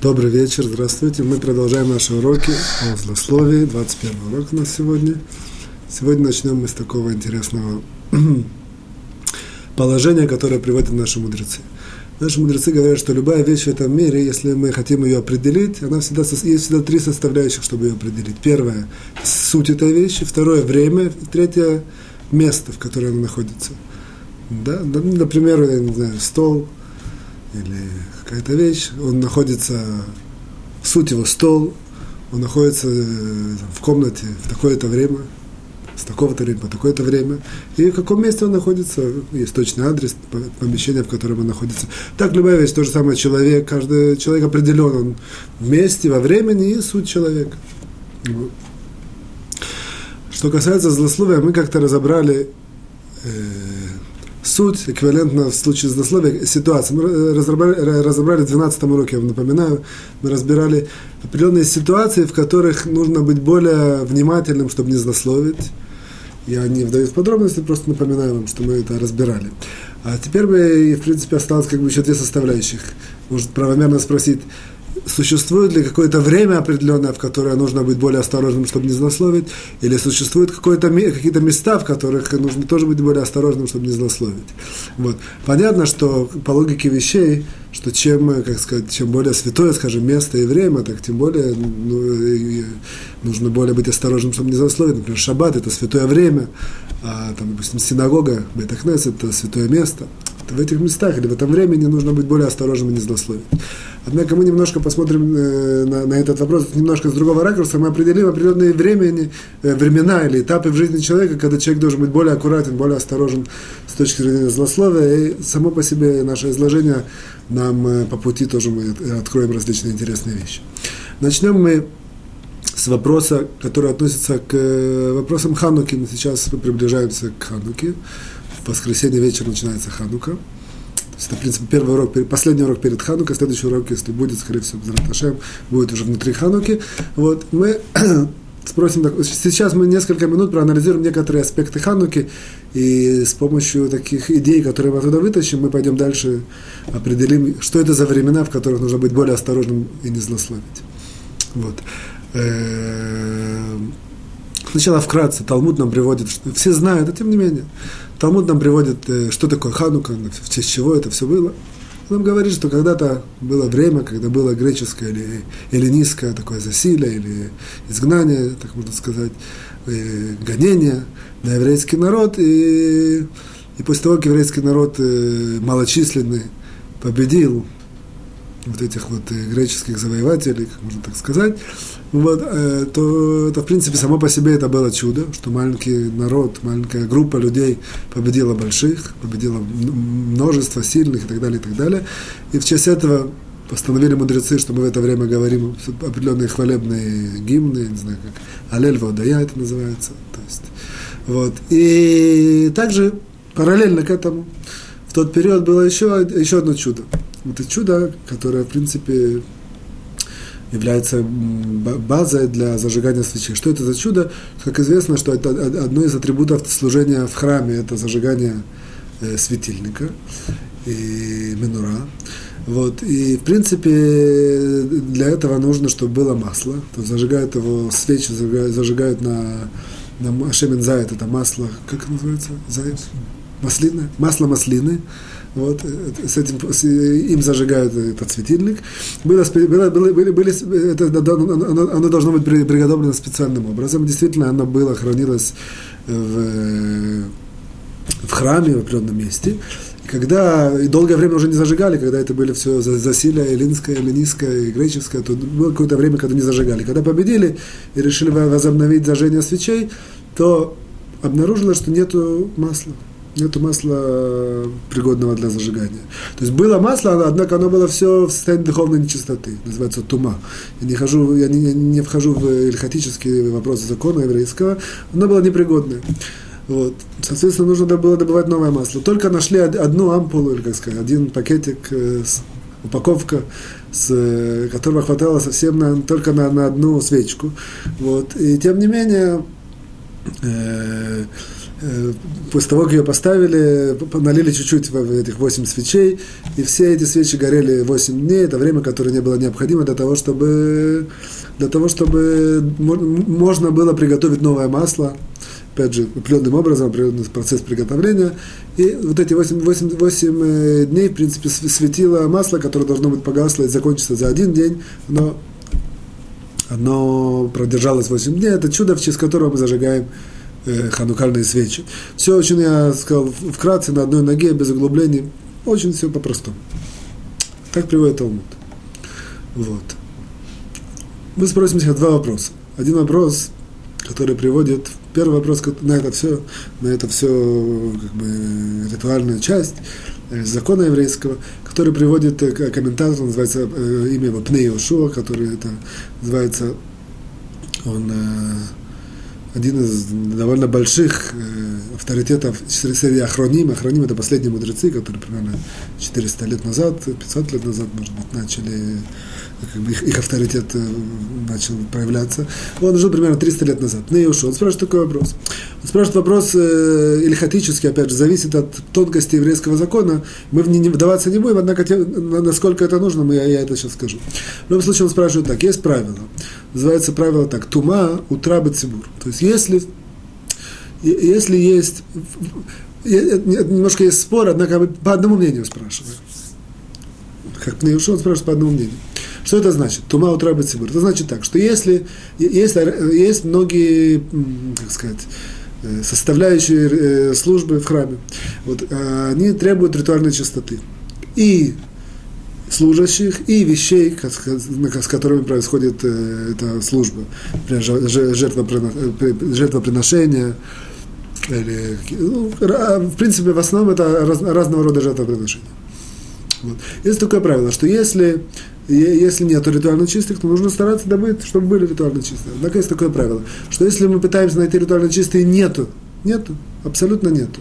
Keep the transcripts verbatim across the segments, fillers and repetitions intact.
Добрый вечер, здравствуйте. Мы продолжаем наши уроки о злословии. двадцать первый урок у нас сегодня. Сегодня начнем мы с такого интересного положения, которое приводят наши мудрецы. Наши мудрецы говорят, что любая вещь в этом мире, если мы хотим ее определить, она всегда, есть всегда три составляющих, чтобы ее определить. Первое – суть этой вещи. Второе – время. Третье – место, в котором она находится. Да? Например, я не знаю, стол или какая-то вещь, он находится, суть его стол, он находится в комнате в такое-то время, с такого-то времени, по такое-то время, и в каком месте он находится, есть точный адрес, помещение, в котором он находится. Так, любая вещь, то же самое человек, каждый человек определен, он в месте, во времени и суть человека. Вот. Что касается злословия, мы как-то разобрали... Э- Суть, эквивалентно в случае злословия, ситуация. Мы разобрали, разобрали в двенадцатом уроке, я вам напоминаю, мы разбирали определенные ситуации, в которых нужно быть более внимательным, чтобы не злословить. Я не вдаюсь в подробности, просто напоминаю вам, что мы это разбирали. А теперь бы, в принципе, осталось как бы еще две составляющих. Может, правомерно спросить, существует ли какое-то время определенное, в которое нужно быть более осторожным, чтобы не злословить, или существуют какое-то, какие-то места, в которых нужно тоже быть более осторожным, чтобы не злословить. Вот. Понятно, что по логике вещей, что чем, как сказать, чем более святое, скажем, место и время, так тем более ну, нужно более быть осторожным, чтобы не злословить. Например, шаббат – это святое время, а, там, допустим, синагога, бейт-ханес – это святое место. В этих местах или в этом времени нужно быть более осторожным и не злословить. Однако мы немножко посмотрим э, на, на этот вопрос немножко с другого ракурса. Мы определим определенные времени, э, времена или этапы в жизни человека, когда человек должен быть более аккуратен, более осторожен с точки зрения злословия. И само по себе наше изложение нам э, по пути тоже мы откроем различные интересные вещи. Начнем мы с вопроса, который относится к э, вопросам Хануки. Мы сейчас мы приближаемся к Хануке. В воскресенье вечер начинается Ханука. Это, в принципе, первый урок, последний урок перед Ханукой. Следующий урок, если будет, скорее всего, будет уже внутри Хануки. Вот, мы спросим, так, сейчас мы несколько минут проанализируем некоторые аспекты Хануки, и с помощью таких идей, которые мы оттуда вытащим, мы пойдем дальше, определим, что это за времена, в которых нужно быть более осторожным и не злословить. Вот. Сначала вкратце Талмуд нам приводит, все знают, а тем не менее, Талмуд нам приводит, что такое Ханука, в честь чего это все было. Он нам говорит, что когда-то было время, когда было греческое или эллинистское такое засилие или изгнание, так можно сказать, гонение на еврейский народ, и, и после того, как еврейский народ малочисленный победил вот этих вот греческих завоевателей, как можно так сказать, вот, э, то это, в принципе, само по себе это было чудо, что маленький народ, маленькая группа людей победила больших, победила множество сильных и так далее, и так далее. И в честь этого постановили мудрецы, что мы в это время говорим определенные хвалебные гимны, не знаю, как «Алель Ваудая» это называется. То есть, вот. И также параллельно к этому в тот период было еще, еще одно чудо. Это чудо, которое, в принципе, является базой для зажигания свечей. Что это за чудо? Как известно, что это одно из атрибутов служения в храме, это зажигание светильника и менура. Вот. И, в принципе, для этого нужно, чтобы было масло. То есть зажигают его свечи, зажигают на, на шемензайт, это масло, как это называется? Зайт? Маслины? Масло маслины. Вот, с этим, с, им зажигают этот светильник. Было, было, были, были, это, оно, оно должно быть приготовлено специальным образом. Действительно, оно было, хранилось в, в храме, в определенном месте. И когда, и долгое время уже не зажигали, когда это были все засилия эллинское, эллинистское и греческое, то было какое-то время, когда не зажигали. Когда победили и решили возобновить зажжение свечей, то обнаружилось, что нету масла. Нету масла, пригодного для зажигания. То есть было масло, однако оно было все в состоянии духовной нечистоты, называется тума. Я не, хожу, я не, не вхожу в эльхатические вопросы закона еврейского, оно было непригодное. Вот. Соответственно, нужно было добывать новое масло. Только нашли одну ампулу, или, как сказать, один пакетик, упаковка, с, которого хватало совсем на, только на, на одну свечку. Вот. И тем не менее... Э- после того, как ее поставили, налили чуть-чуть этих восемь свечей, и все эти свечи горели восемь дней, это время, которое не было необходимо для того, чтобы, для того, чтобы можно было приготовить новое масло, опять же, определенным образом, определенный процесс приготовления, и вот эти восемь, восемь, восемь дней, в принципе, светило масло, которое должно быть погасло и закончится за один день, но оно продержалось восемь дней, это чудо, в честь которого мы зажигаем ханукальные свечи. Все очень, я сказал, вкратце, на одной ноге, без углублений. Очень все по-простому. Так приводит Талмуд. Вот. Мы спросим сейчас два вопроса. Один вопрос, который приводит... Первый вопрос на это все, на это все как бы, ритуальная часть закона еврейского, который приводит комментатор, называется имя его Пней Йошуа, который это называется... Он... один из довольно больших э, авторитетов среди Ахроним. Ахроним – это последние мудрецы, которые примерно четыреста лет назад, пятьсот лет назад, может быть, начали, как бы их, их авторитет э, начал проявляться. Он жил примерно триста лет назад. Ну и ушел. Он спрашивает такой вопрос. Он спрашивает вопрос э, иллихатический, опять же, зависит от тонкости еврейского закона. Мы в не вдаваться не будем, однако, насколько это нужно, мы, я, я это сейчас скажу. В любом случае, он спрашивает так. Есть правило. Называется правило так. Тума утра бецибур. То есть Если, если есть, немножко есть спор, однако мы по одному мнению спрашиваем. Как Пней Йошуа, он спрашивает по одному мнению. Что это значит? Тума утра бецибур. Это значит так, что если есть, есть многие, как сказать, составляющие службы в храме, вот, они требуют ритуальной чистоты. И служащих и вещей, с которыми происходит эта служба. Жертвоприношения. В принципе, в основном это разного рода жертвоприношения. Вот. Есть такое правило, что если, если нет ритуально чистых, то нужно стараться добыть, чтобы были ритуально чистые. Однако есть такое правило, что если мы пытаемся найти ритуально чистые, нету, нету, абсолютно нету.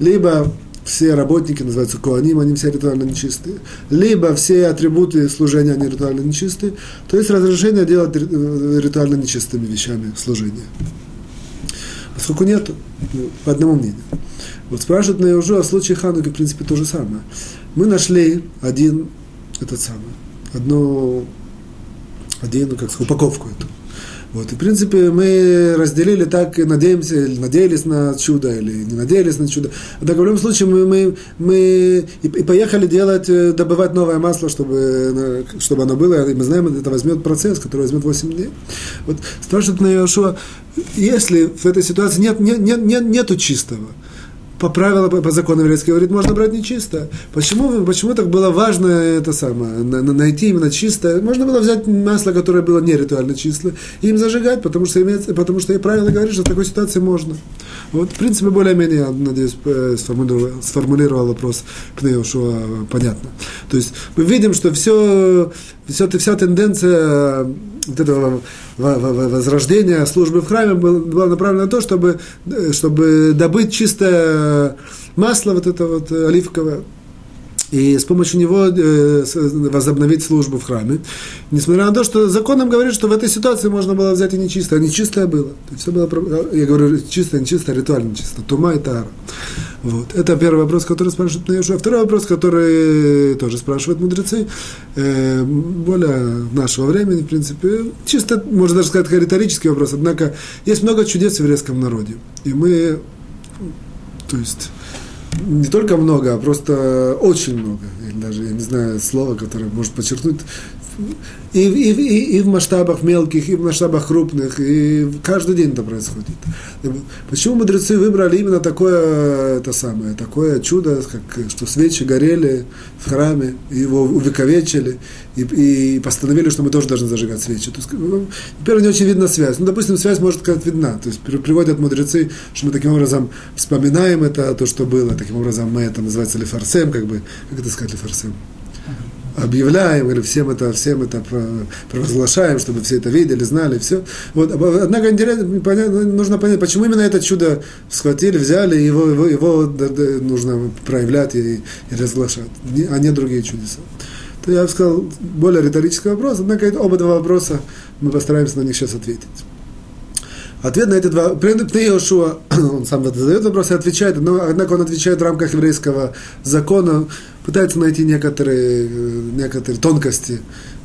Либо все работники, называются коаним, они все ритуально нечистые. Либо все атрибуты служения, они ритуально нечистые. То есть разрешение делать ритуально нечистыми вещами служения. Поскольку нету, по одному мнению. Вот спрашивают меня уже о случае Хануки, в принципе, то же самое. Мы нашли один, этот самый, одну, один, ну, как сказать, упаковку эту. Вот, и, в принципе, мы разделили так, и надеемся, или надеялись на чудо, или не надеялись на чудо. Так, в любом случае, мы, мы, мы и поехали делать, добывать новое масло, чтобы, чтобы оно было, и мы знаем, это возьмет процесс, который возьмет восемь дней. Вот, спрашивает Пней Йошуа, если в этой ситуации нет, нет, нет, нет, нету чистого, по правилам, по, по закону еврейского, говорит, можно брать нечисто. Почему, почему так было важно это самое, на, на, найти именно чистое? Можно было взять масло, которое было не ритуально чистое, и им зажигать, потому что, имеется, потому что и правильно говоришь, что в такой ситуации можно. Вот, в принципе, более-менее, я надеюсь, сформулировал, сформулировал вопрос Пней Йошуа понятно. То есть мы видим, что все, все, вся тенденция вот этого возрождения службы в храме была направлена на то, чтобы, чтобы добыть чистое масло, вот это вот оливковое, и с помощью него возобновить службу в храме. Несмотря на то, что законом говорит, что в этой ситуации можно было взять и нечистое, а нечистое было. Все было, я говорю, чистое, нечистое, ритуально чисто. Тума и таара. Вот. Это первый вопрос, который спрашивает Пней Йошуа. Второй вопрос, который тоже спрашивают мудрецы, э, более нашего времени, в принципе, чисто, можно даже сказать, риторический вопрос. Однако есть много чудес в еврейском народе. И мы, то есть... Не только много, а просто очень много. Или даже, я не знаю, слово, которое может подчеркнуть. И, и, и, и в масштабах мелких, и в масштабах крупных, и каждый день это происходит. Почему мудрецы выбрали именно такое, это самое, такое чудо, как, что свечи горели в храме, его увековечили, и, и постановили, что мы тоже должны зажигать свечи. То есть, ну, теперь не очень видна связь. Ну, допустим, связь может как видна. То есть приводят мудрецы, что мы таким образом вспоминаем это, то, что было. Таким образом мы это называется лефарсем, как бы, как это сказать, лефарсем? Объявляем, или всем это, всем это провозглашаем, чтобы все это видели, знали, все. Вот. Однако интересно, нужно понять, почему именно это чудо схватили, взяли, его, его, его нужно проявлять и, и разглашать, а не другие чудеса. То я бы сказал, более риторический вопрос, однако оба два вопроса мы постараемся на них сейчас ответить. Ответ на этот вопрос, Пней Йошуа, он сам задает вопрос и отвечает, но, однако он отвечает в рамках еврейского закона, пытается найти некоторые, некоторые тонкости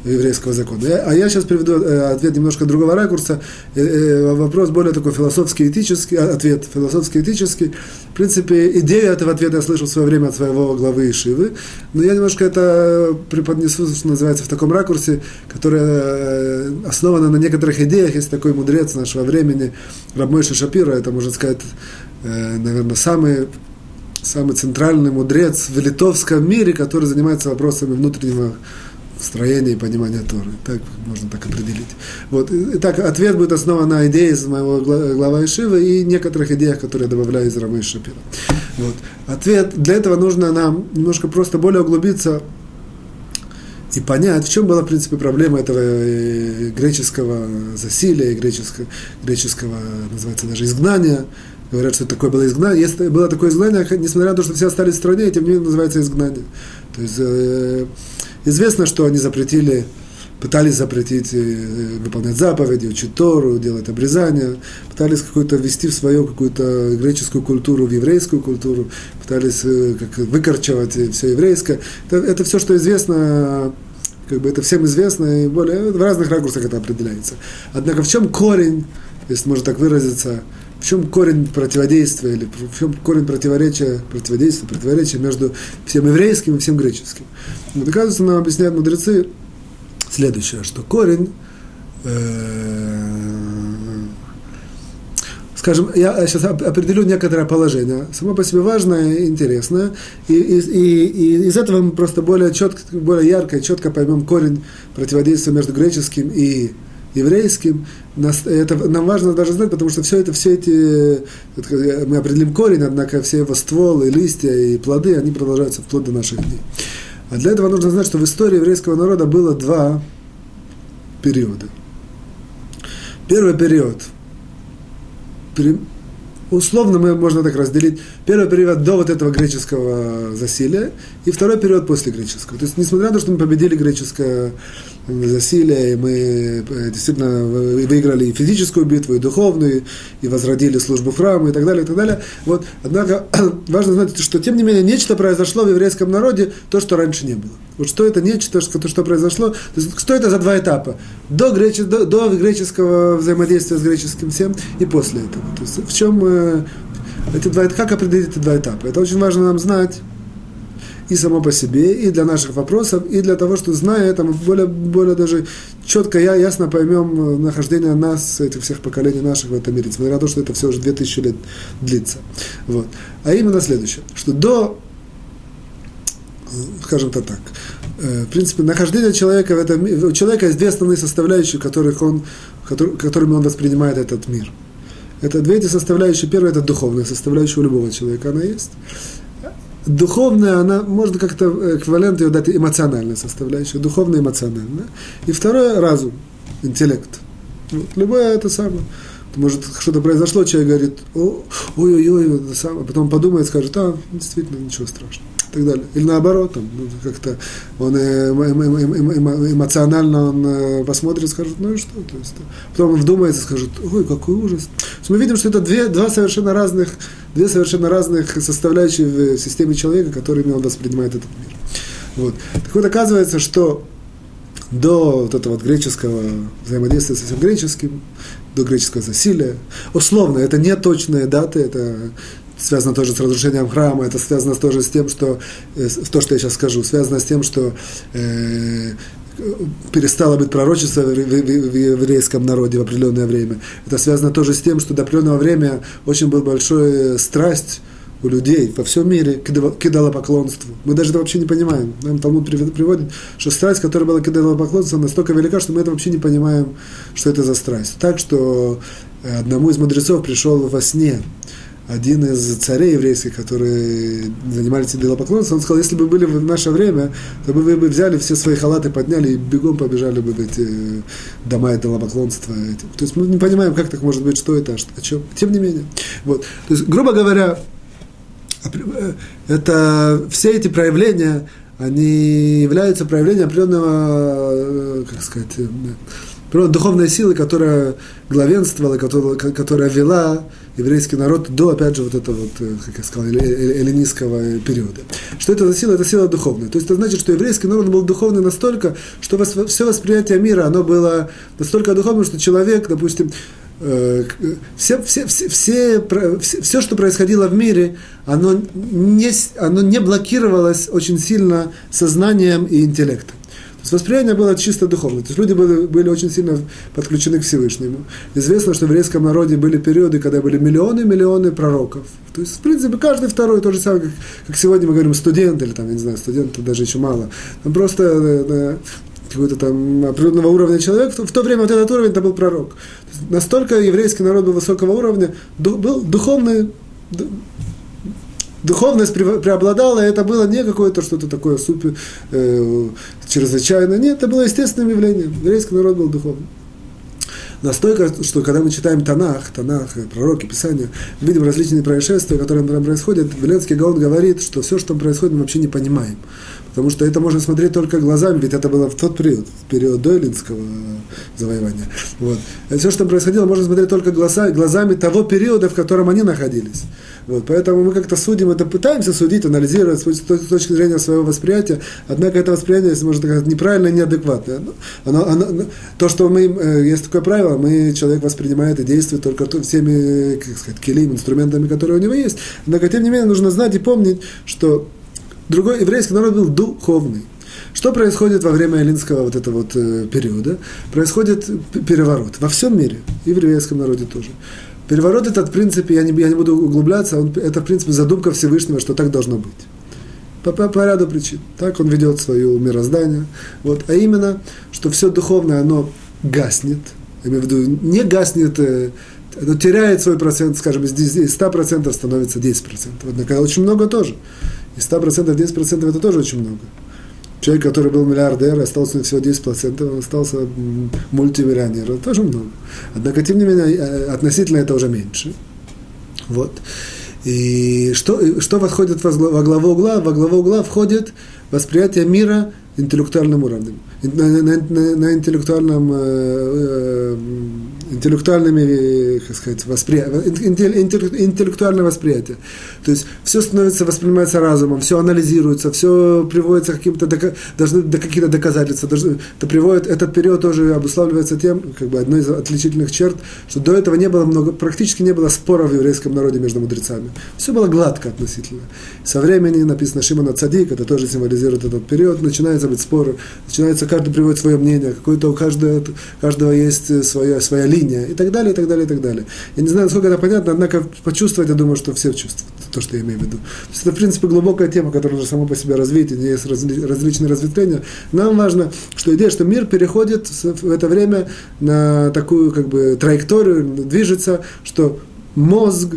еврейского закона. А я сейчас приведу ответ немножко другого ракурса, вопрос более такой философский-этический, ответ философский-этический. В принципе, идею этого ответа я слышал в свое время от своего главы Ишивы, но я немножко это преподнесу, что называется, в таком ракурсе, который основан на некоторых идеях. Есть такой мудрец нашего времени, Рав Мойша Шапира, это, можно сказать, наверное, самый... самый центральный мудрец в литовском мире, который занимается вопросами внутреннего строения и понимания Торы. Так можно так определить. Вот. Итак, ответ будет основан на идее из моего глава Ишивы и некоторых идеях, которые я добавляю из Рамы и Шапира. Вот. Ответ. Для этого нужно нам немножко просто более углубиться и понять, в чем была, в принципе, проблема этого греческого засилия, греческого, греческого, называется, даже изгнания. Говорят, что такое было изгнание. Если было такое изгнание, несмотря на то, что все остались в стране, тем не менее называется изгнание. То есть э, известно, что они запретили, пытались запретить э, выполнять заповеди, учить Тору, делать обрезания, пытались какую-то ввести в свою какую-то греческую культуру, в еврейскую культуру, пытались э, как, выкорчевать все еврейское. Это, это все, что известно, как бы это всем известно, и более в разных ракурсах это определяется. Однако в чем корень, если можно так выразиться, в чем корень противодействия, или в чем корень противоречия, противодействия, противоречия между всем еврейским и всем греческим? Вот, оказывается, нам объясняют мудрецы следующее, что корень, э, скажем, я сейчас определю некоторое положение, само по себе важное и интересное, и, и, и, и из этого мы просто более четко, более ярко и четко поймем корень противодействия между греческим и еврейским. Нас, это, нам важно даже знать, потому что все это, все эти, мы определим корень, однако все его стволы, листья и плоды, они продолжаются вплоть до наших дней. А для этого нужно знать, что в истории еврейского народа было два периода. Первый период, при, условно мы, можно так разделить, первый период до вот этого греческого засилия и второй период после греческого. То есть, несмотря на то, что мы победили греческое засилие, и мы действительно выиграли и физическую битву, и духовную, и возродили службу в храме, и так далее, и так далее. Вот. Однако важно знать, что, тем не менее, нечто произошло в еврейском народе, то, что раньше не было. Вот что это нечто, то, что произошло, то есть, что это за два этапа? До, грече, до, до греческого взаимодействия с греческим всем и после этого. То есть, в чем эти два, как определить эти два этапа? Это очень важно нам знать, и само по себе, и для наших вопросов, и для того, что, зная это, мы более, более даже четко и ясно поймем нахождение нас, этих всех поколений наших в этом мире, несмотря на то, что это все уже две тысячи лет длится. Вот. А именно следующее, что до, скажем-то так, в принципе, нахождение человека в этом мире, у человека есть две основные составляющие, которых он, который, которыми он воспринимает этот мир. Это две эти составляющие. Первая – это духовная составляющая, у любого человека она есть. Духовная, она, можно как-то эквивалент ее дать эмоциональной составляющей, духовная, эмоциональная. И второе – разум, интеллект. Вот, любое это самое. Может, что-то произошло, человек говорит, ой-ой-ой, это самое. Потом подумает, скажет, а, действительно, ничего страшного. И так далее. Или наоборот, там, ну, как-то он эмоционально он посмотрит и скажет, ну и что? То есть, потом он вдумается и скажет, ой, какой ужас. Мы видим, что это две, два совершенно разных, две совершенно разных составляющие в системе человека, которыми он воспринимает этот мир. Вот. Так вот, оказывается, что до вот этого вот греческого взаимодействия со всем греческим, до греческого засилия, условно, это не точные даты, это связано тоже с разрушением храма, это связано тоже с тем, что, то, что я сейчас скажу, связано с тем, что э, перестало быть пророчество в, в, в еврейском народе в определенное время. Это связано тоже с тем, что до определенного времени очень была большая страсть у людей во всем мире к идолопоклонству. Мы даже это вообще не понимаем. Нам Талмуд приводит, что страсть, которая была к идолопоклонству, настолько велика, что мы это вообще не понимаем, что это за страсть. Так что одному из мудрецов пришел во сне один из царей еврейских, которые занимались идолопоклонством, он сказал, если бы были в наше время, то вы бы взяли все свои халаты, подняли и бегом побежали бы в эти дома идолопоклонства. То есть мы не понимаем, как так может быть, что это, о чем. Тем не менее. Вот. То есть, грубо говоря, это, все эти проявления, они являются проявлением определенного, как сказать, Природа духовной силы, которая главенствовала, которая, которая вела еврейский народ до, опять же, вот этого, вот, как я сказал, эллинистского периода. Что это за сила? Это сила духовная. То есть это значит, что еврейский народ был духовный настолько, что все восприятие мира, оно было настолько духовным, что человек, допустим, Все, все, все, все, все, что происходило в мире, оно не, оно не блокировалось очень сильно сознанием и интеллектом. То есть восприятие было чисто духовное. То есть люди были, были очень сильно подключены к Всевышнему. Известно, что в еврейском народе были периоды, когда были миллионы и миллионы пророков. То есть, в принципе, каждый второй, то же самое, как, как сегодня мы говорим, студент, или там, я не знаю, студента даже еще мало. Там просто... какого-то там определенного уровня человек, в то время вот этот уровень, это был пророк. Настолько еврейский народ был высокого уровня, ду, был духовный, ду, духовность преобладала, и это было не какое-то что-то такое супер, э, чрезвычайное, нет, это было естественным явлением, еврейский народ был духовным. Настолько, что когда мы читаем Танах, Танах, пророки, Писания, видим различные происшествия, которые там происходят, Виленский гаон говорит, что все, что там происходит, мы вообще не понимаем. Потому что это можно смотреть только глазами, ведь это было в тот период, период до эллинского завоевания. Вот. Все, что там происходило, можно смотреть только глаза, глазами того периода, в котором они находились. Вот. Поэтому мы как-то судим, это пытаемся судить, анализировать с точки зрения своего восприятия. Однако это восприятие, если можно сказать, неправильное, неадекватное. Оно, оно, то, что мы, есть такое правило, мы, человек воспринимает и действует только всеми, как сказать, келим, инструментами, которые у него есть. Однако, тем не менее, нужно знать и помнить, что другой еврейский народ был духовный. Что происходит во время эллинского вот этого вот периода? Происходит переворот во всем мире, и в еврейском народе тоже. Переворот этот, в принципе, я не, я не буду углубляться, он, это, в принципе, задумка Всевышнего, что так должно быть. По, по, по ряду причин. Так он ведет свое мироздание. Вот. А именно, что все духовное, оно гаснет. Я имею в виду, не гаснет, но теряет свой процент, скажем, из ста процентов становится десять процентов. Однако очень много тоже. Из ста процентов десять процентов это тоже очень много. Человек, который был миллиардер, остался у него всего десять процентов, он остался мультимиллионером. Это тоже много. Однако, тем не менее, относительно это уже меньше. Вот. И что, что восходит во главу угла? Во главу угла входит восприятие мира интеллектуальным уровнем, на, на, на, на интеллектуальном, э, интеллектуальными, как сказать, воспри... интеллектуальное восприятие. То есть все становится, воспринимается разумом, все анализируется, все приводится к каким-то дока... должны до каких-то доказательств. Должны... Это приводит... Этот период тоже обуславливается тем, как бы одной из отличительных черт, что до этого не было много, практически не было споров в еврейском народе между мудрецами. Все было гладко относительно. Со времени написано Шимона Цадик, это тоже символизирует этот период, начинается быть споры, начинается, каждый приводит свое мнение, какое-то у каждого, каждого есть своя, своя линия, и так далее, и так далее, и так далее. Я не знаю, насколько это понятно, однако почувствовать, я думаю, что все чувствуют, то, что я имею в виду. То есть это, в принципе, глубокая тема, которая уже сама по себе развить, и есть разли, различные разветвления. Нам важно, что идея, что мир переходит в это время на такую, как бы, траекторию, движется, что мозг,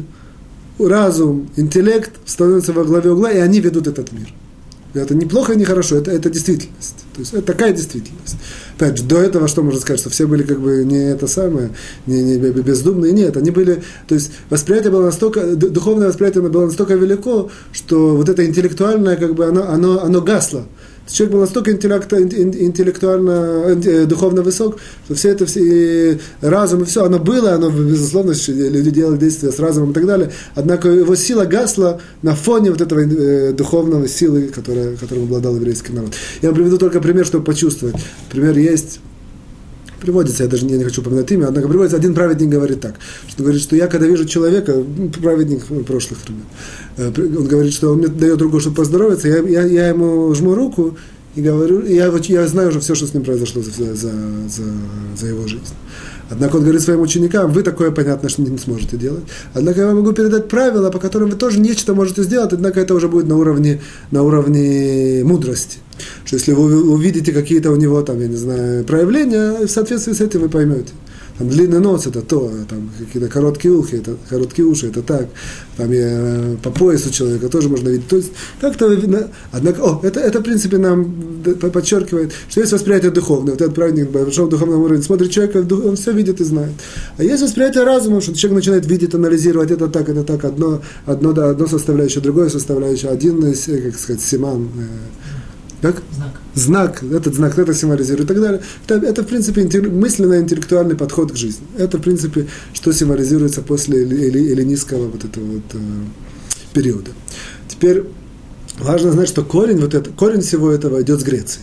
разум, интеллект становятся во главе угла, и они ведут этот мир. Это не плохо и не хорошо, это, это действительность. То есть это такая действительность. Опять же, до этого что можно сказать, что все были как бы не это самое, не, не бездумные, нет, они были, то есть восприятие было настолько, духовное восприятие было настолько велико, что вот это интеллектуальное, как бы, оно, оно, оно гасло. Человек был настолько интеллектуально, духовно высок, что все это, все, и разум, и все, оно было, оно, безусловно, люди делали действия с разумом и так далее, однако его сила гасла на фоне вот этого духовного силы, которая, которым обладал еврейский народ. Я вам приведу только пример, чтобы почувствовать. Пример есть, приводится, я даже не, не хочу поминать имя, однако приводится, один праведник говорит так, что говорит, что я, когда вижу человека, праведник прошлых времен, он говорит, что он мне дает руку, чтобы поздороваться, я, я, я ему жму руку и говорю, я, я знаю уже все, что с ним произошло за, за, за, за его жизнь. Однако он говорит своим ученикам, вы такое, понятно, что не сможете делать. Однако я вам могу передать правила, по которым вы тоже нечто можете сделать, однако это уже будет на уровне, на уровне мудрости. Что если вы увидите какие-то у него, там, я не знаю, проявления, в соответствии с этим вы поймете. Там длинный нос – это то, там какие-то короткие ухи, это короткие уши – это так. Там я, по поясу человека тоже можно видеть. То есть как-то, однако, о, это, это в принципе нам подчеркивает, что есть восприятие духовное. Вот этот праведник пришел в духовном уровне, смотрит человека, он все видит и знает. А есть восприятие разума, что человек начинает видеть, анализировать, это так, это так, одно, одно, да, одно составляющее, другое составляющее, один, как сказать, семан. Так? Знак. Знак. Этот знак, это символизирует и так далее. Это, это в принципе, интелли- мысленно-интеллектуальный подход к жизни. Это, в принципе, что символизируется после эллинистского вот этого вот, э, периода. Теперь важно знать, что корень, вот это, корень всего этого идет с Греции.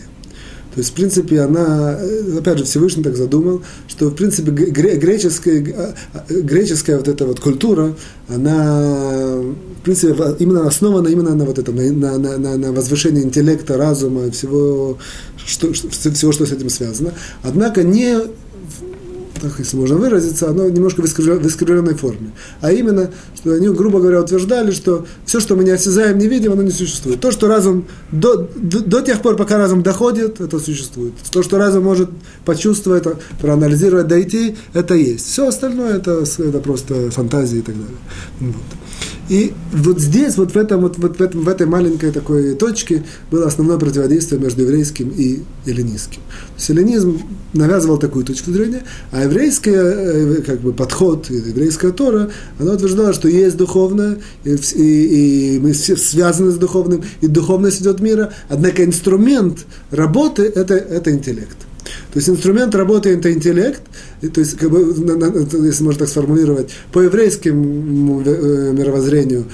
То есть, в принципе, она, опять же, Всевышний так задумал, что, в принципе, греческая, греческая вот эта вот культура, она, в принципе, именно основана именно на вот этом, на, на, на, на возвышении интеллекта, разума, всего что, всего, что с этим связано. Однако не, так если можно выразиться, оно немножко в искривленной форме. А именно, что они, грубо говоря, утверждали, что все, что мы не осязаем, не видим, оно не существует. То, что разум до, до, до тех пор, пока разум доходит, это существует. То, что разум может почувствовать, проанализировать, дойти, это есть. Все остальное это, это просто фантазии и так далее. Вот. И вот здесь, вот в, этом, вот в, этом, в этой маленькой такой точке было основное противодействие между еврейским и эллинистским. То есть эллинизм навязывал такую точку зрения, а еврейский как бы, подход, еврейская Тора, она утверждала, что есть духовное, и, и, и мы все связаны с духовным, и духовность идет мира, однако инструмент работы – это, это интеллект. То есть инструмент работы – это интеллект, то есть, как бы, если можно так сформулировать, по еврейскому мировоззрению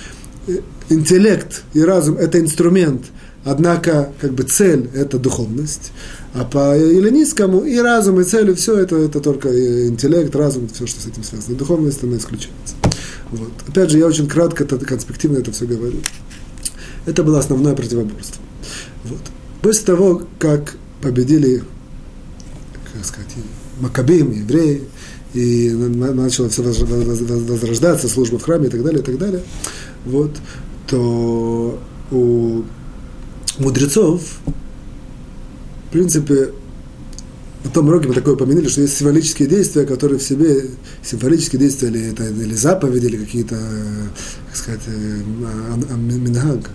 интеллект и разум – это инструмент, однако как бы, цель – это духовность, а по эллинистскому и разум, и цель, и все это, это только интеллект, разум, все, что с этим связано, духовность, она исключается. Вот. Опять же, я очень кратко, конспективно это все говорю. Это было основное противоборство. Вот. После того, как победили как сказать, маккабеем, евреи, и начала все возрождаться, служба в храме и так далее, и так далее, вот, то у мудрецов, в принципе, в том уроке мы такое упомянули, что есть символические действия, которые в себе, символические действия, или, это, или заповеди, или какие-то, как сказать, минхаг,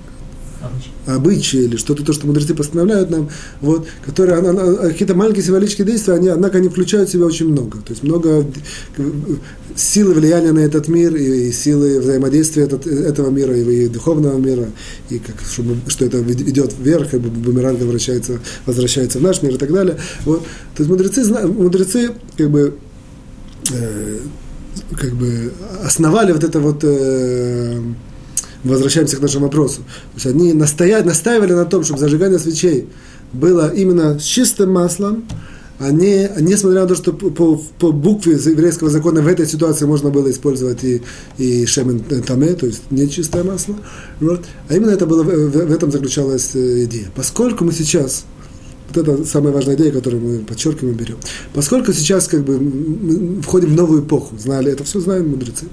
обычаи или что-то, то, что мудрецы постановляют нам, вот, которые, она, она, какие-то маленькие символические действия, они, однако они включают в себя очень много. То есть много силы влияния на этот мир и, и силы взаимодействия этот, этого мира и, и духовного мира, и как, чтобы, что это идет вверх, и бумеранг возвращается, возвращается в наш мир и так далее. Вот. То есть мудрецы, мудрецы как бы, э, как бы основали вот это вот... Э, возвращаемся к нашему вопросу. То есть они настояли, настаивали на том, чтобы зажигание свечей было именно с чистым маслом, а не, несмотря на то, что по, по букве еврейского закона в этой ситуации можно было использовать и, и шемен таме, то есть нечистое масло. Вот. А именно это было, в, в этом заключалась идея. Поскольку мы сейчас... Вот это самая важная идея, которую мы подчеркиваем и берем. Поскольку сейчас как бы, мы входим в новую эпоху, знали, это все знаем мудрецы,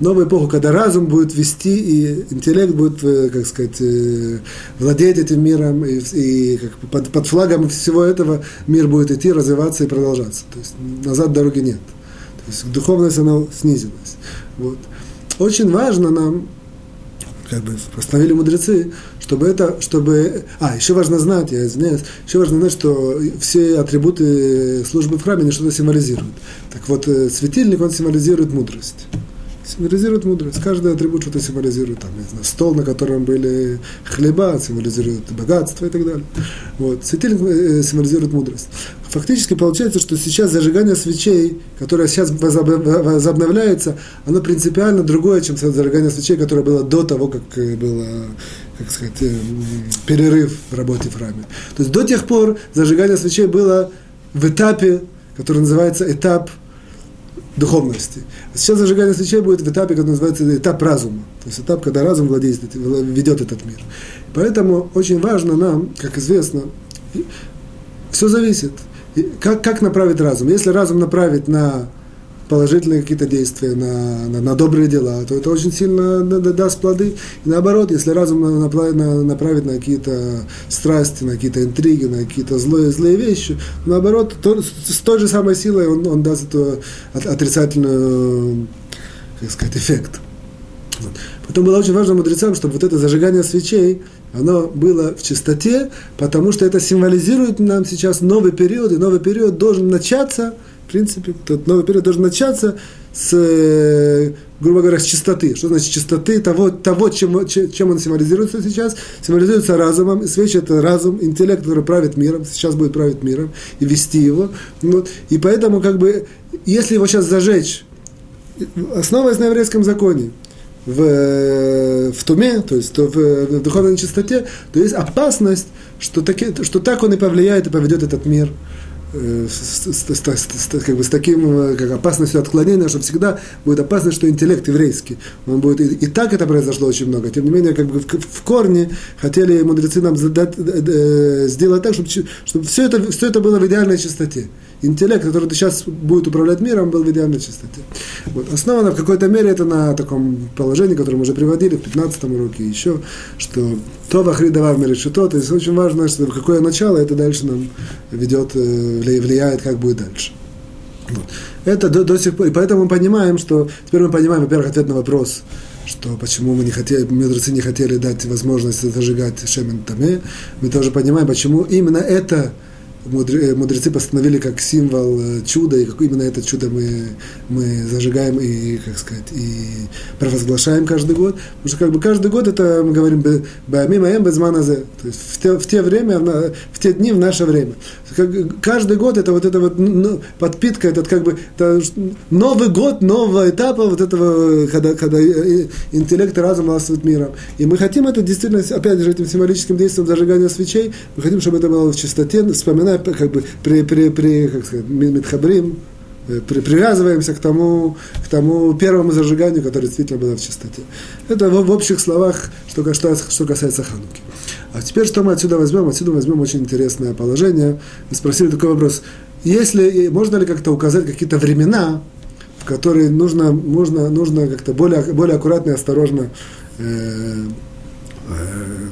новую эпоху, когда разум будет вести, и интеллект будет, как сказать, владеть этим миром, и, и как, под, под флагом всего этого мир будет идти, развиваться и продолжаться. То есть назад дороги нет. То есть духовность, она снизилась. Вот. Очень важно нам, как бы постановили мудрецы, чтобы это, чтобы... А, еще важно знать, я извиняюсь, еще важно знать, что все атрибуты службы в храме, они что-то символизируют. Так вот, светильник, он символизирует мудрость. Символизирует мудрость. Каждый атрибут что-то символизирует. Там, я знаю, стол, на котором были хлеба, символизирует богатство и так далее. Вот. Светильник символизирует мудрость. Фактически получается, что сейчас зажигание свечей, которое сейчас возобновляется, оно принципиально другое, чем зажигание свечей, которое было до того, как было, как сказать, перерыв в работе в храме. То есть до тех пор зажигание свечей было в этапе, который называется этап духовности. А сейчас зажигание свечей будет в этапе, который называется этап разума. То есть этап, когда разум владеет, ведет этот мир. Поэтому очень важно нам, как известно, все зависит. Как, как направить разум? Если разум направить на положительные какие-то действия, на, на, на добрые дела, то это очень сильно даст плоды. И наоборот, если разум направить на какие-то страсти, на какие-то интриги, на какие-то злые, злые вещи, наоборот, то, с той же самой силой он, он даст эту отрицательную, как сказать, эффект. Вот. Потом было очень важно мудрецам, чтобы вот это зажигание свечей, оно было в чистоте, потому что это символизирует нам сейчас новый период, и новый период должен начаться, в принципе, тот новый период должен начаться с, грубо говоря, с чистоты. Что значит чистоты? Того, того чем, чем он символизируется сейчас. Символизируется разумом. Свеча – это разум, интеллект, который правит миром, сейчас будет править миром и вести его. Вот. И поэтому, как бы, если его сейчас зажечь, основываясь на еврейском законе, в, в туме, то есть в, в духовной нечистоте, то есть опасность, что, таки, что так он и повлияет, и поведет этот мир. С, с, с, с, как бы с таким как опасностью отклонения, что всегда будет опасность, что интеллект еврейский. Он будет, и, и так это произошло очень много. Тем не менее, как бы в, в корне хотели мудрецы нам задать, э, сделать так, чтобы, чтобы все, это, все это было в идеальной чистоте. Интеллект, который сейчас будет управлять миром, был в идеальной чистоте. Вот. Основано в какой-то мере это на таком положении, которое мы уже приводили в пятнадцатом уроке еще, что то вахридавар мерешито, то есть очень важно, что какое начало, это дальше нам ведет, влияет, как будет дальше. Вот. Это до, до сих пор, и поэтому мы понимаем, что, теперь мы понимаем, во-первых, ответ на вопрос, что почему мы не хотели, мудрецы не хотели дать возможность зажигать шемен таме, мы тоже понимаем, почему именно это мудрецы постановили как символ чуда, и как именно это чудо мы, мы зажигаем и, как сказать, и провозглашаем каждый год. Потому что как бы каждый год это мы говорим «баамимаэм безманазе», то есть в те, в те время, в те дни, в наше время. Каждый год это вот эта вот подпитка, этот как бы это новый год, нового этапа вот этого, когда, когда интеллект и разум властвуют миром. И мы хотим это действительно, опять же, этим символическим действием зажигания свечей, мы хотим, чтобы это было в чистоте, вспоминая как бы при, при, при, как сказать, митхабрим, при, привязываемся к тому, к тому первому зажиганию, которое действительно было в чистоте. Это в, в общих словах, что касается, что касается Хануки. А теперь что мы отсюда возьмем? Отсюда возьмем очень интересное положение. Мы спросили такой вопрос. Если, можно ли как-то указать какие-то времена, в которые нужно, можно, нужно как-то более, более аккуратно и осторожно э-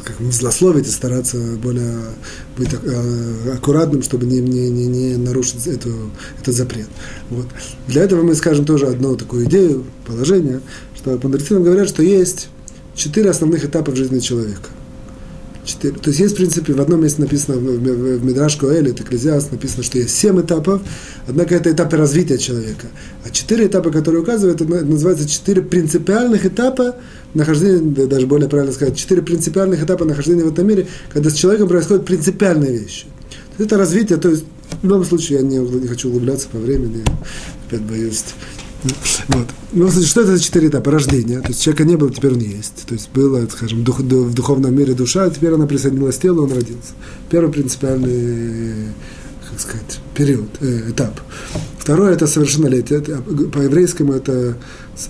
как злословить и стараться более быть аккуратным, чтобы не, не, не, не нарушить эту, этот запрет. Вот. Для этого мы скажем тоже одну такую идею, положение, что по мудрецам говорят, что есть четыре основных этапа в жизни человека. четыре. То есть есть, в принципе, в одном месте написано, в Мидраш Коэлет, Экклезиаст, написано, что есть семь этапов, однако это этапы развития человека. А четыре этапа, которые указывают, это называется четыре принципиальных этапа нахождения, даже более правильно сказать, четыре принципиальных этапа нахождения в этом мире, когда с человеком происходят принципиальные вещи. Это развитие, то есть в любом случае я не, не хочу углубляться по времени, опять боюсь. Вот. Ну, что это за четыре этапа? Рождение. То есть человека не было, теперь он есть. То есть было, скажем, дух, в духовном мире душа, а теперь она присоединилась к телу, он родился. Первый принципиальный, как сказать, период, э, этап. Второе – это совершеннолетие. Это, по-еврейскому это,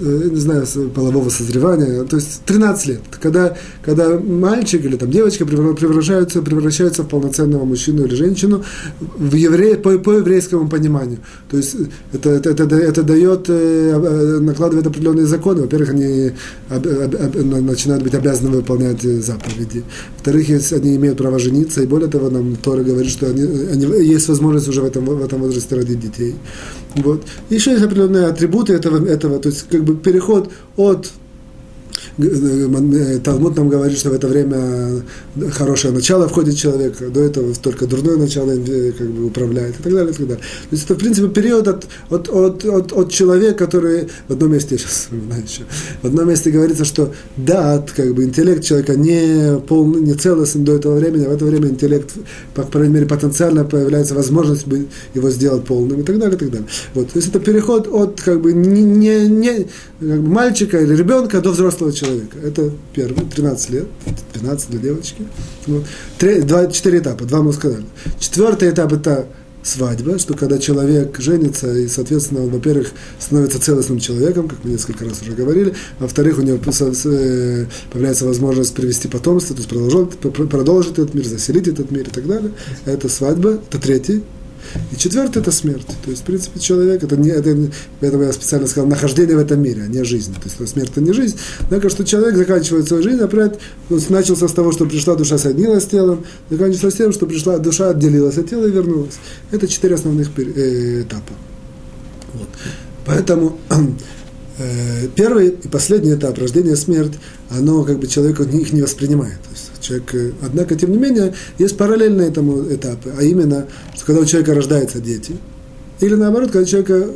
не знаю, полового созревания. То есть тринадцать лет. Когда, когда мальчик или там, девочка превращаются, превращаются в полноценного мужчину или женщину в евре... по, по еврейскому пониманию. То есть это, это, это, это дает, накладывает определенные законы. Во-первых, они об, об, об, начинают быть обязаны выполнять заповеди. Во-вторых, они имеют право жениться. И более того, нам Тора говорит, что они, они, есть возможность уже в этом, в этом возрасте родить детей. Вот. Еще есть определенные атрибуты этого, этого, то есть как бы переход от Талмуд нам говорит, что в это время хорошее начало входит в человека, до этого только дурное начало как бы управляет и так далее, и так далее. То есть это в принципе период от, от, от, от, от человека, который в одном месте, я сейчас вспоминаю еще, в одном месте говорится, что да, от, как бы интеллект человека не полный, не целостен до этого времени, а в это время интеллект, по крайней мере, потенциально появляется возможность его сделать полным и так далее, и так далее. Вот. То есть это переход от как бы, не, не, не, как бы мальчика или ребенка до взрослого человека. Человека. Это первый, тринадцать лет, двенадцать для девочки. Вот. Три, два, четыре этапа, два мы сказали. Четвертый этап – это свадьба, что когда человек женится, и, соответственно, он, во-первых, становится целостным человеком, как мы несколько раз уже говорили, во-вторых, у него появляется возможность привести потомство, то есть продолжить, продолжить этот мир, заселить этот мир и так далее. Это свадьба, это третий. И четвертое – это смерть. То есть, в принципе, человек, это не, это, поэтому я специально сказал, нахождение в этом мире, а не жизнь. То есть, смерть – это не жизнь. Однако, что человек заканчивает свою жизнь, опять он начался с того, что пришла душа, соединилась с телом, заканчивается с тем, что пришла душа, отделилась от тела и вернулась. Это четыре основных этапа. Вот. Поэтому э, первый и последний этап, рождение, смерть, оно как бы человек их не воспринимает. То есть, человек, однако, тем не менее, есть параллельные этому этапы, а именно, что когда у человека рождаются дети, или наоборот, когда у человека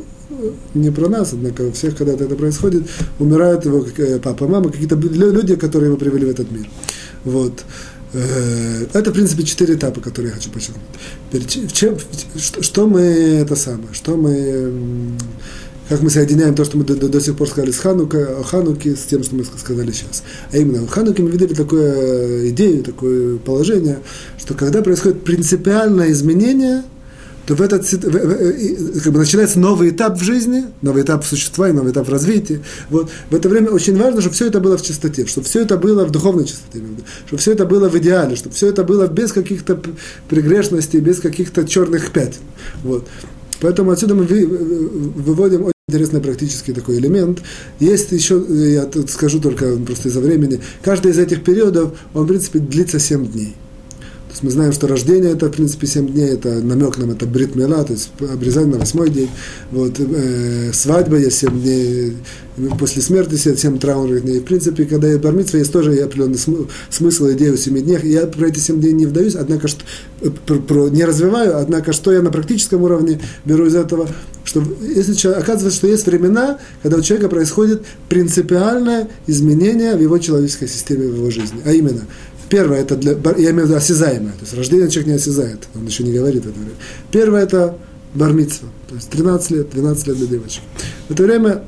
не про нас, однако у всех когда-то это происходит, умирают его папа, мама, какие-то люди, которые его привели в этот мир. Вот. Это, в принципе, четыре этапа, которые я хочу подчеркнуть. Чем, что, что мы это самое, что мы, как мы соединяем то, что мы до, до сих пор сказали с Ханука, о Хануке, с тем, что мы сказали сейчас. А именно, у Хануки мы видели такую идею, такое положение, что когда происходит принципиальное изменение, то в этот, как бы начинается новый этап в жизни, новый этап существования, новый этап развития. Вот. В это время очень важно, чтобы все это было в чистоте, чтобы все это было в духовной чистоте, чтобы все это было в идеале, чтобы все это было без каких-то прегрешностей, без каких-то черных пятен. Вот. Поэтому отсюда мы выводим очень интересный практический такой элемент. Есть еще, я тут скажу только просто из-за времени, каждый из этих периодов, он, в принципе, длится семь дней. То есть мы знаем, что рождение – это, в принципе, семь дней, это намек нам, это брит мила, то есть обрезание на восьмой день. Вот, э, свадьба есть семь дней, после смерти семь траурных дней. В принципе, когда я бармитсва, есть тоже определенный смы- смысл, идея о семь днях. Я про эти семь дней не вдаюсь, однако что, про, про, не развиваю, однако что я на практическом уровне беру из этого? Что, если человек, оказывается, что есть времена, когда у человека происходит принципиальное изменение в его человеческой системе, в его жизни. А именно… Первое, это для, я имею в виду осязаемое, то есть рождение человек не осязает, он еще не говорит в это время. Первое, это бармитсва, то есть тринадцать лет, двенадцать лет для девочек. В это время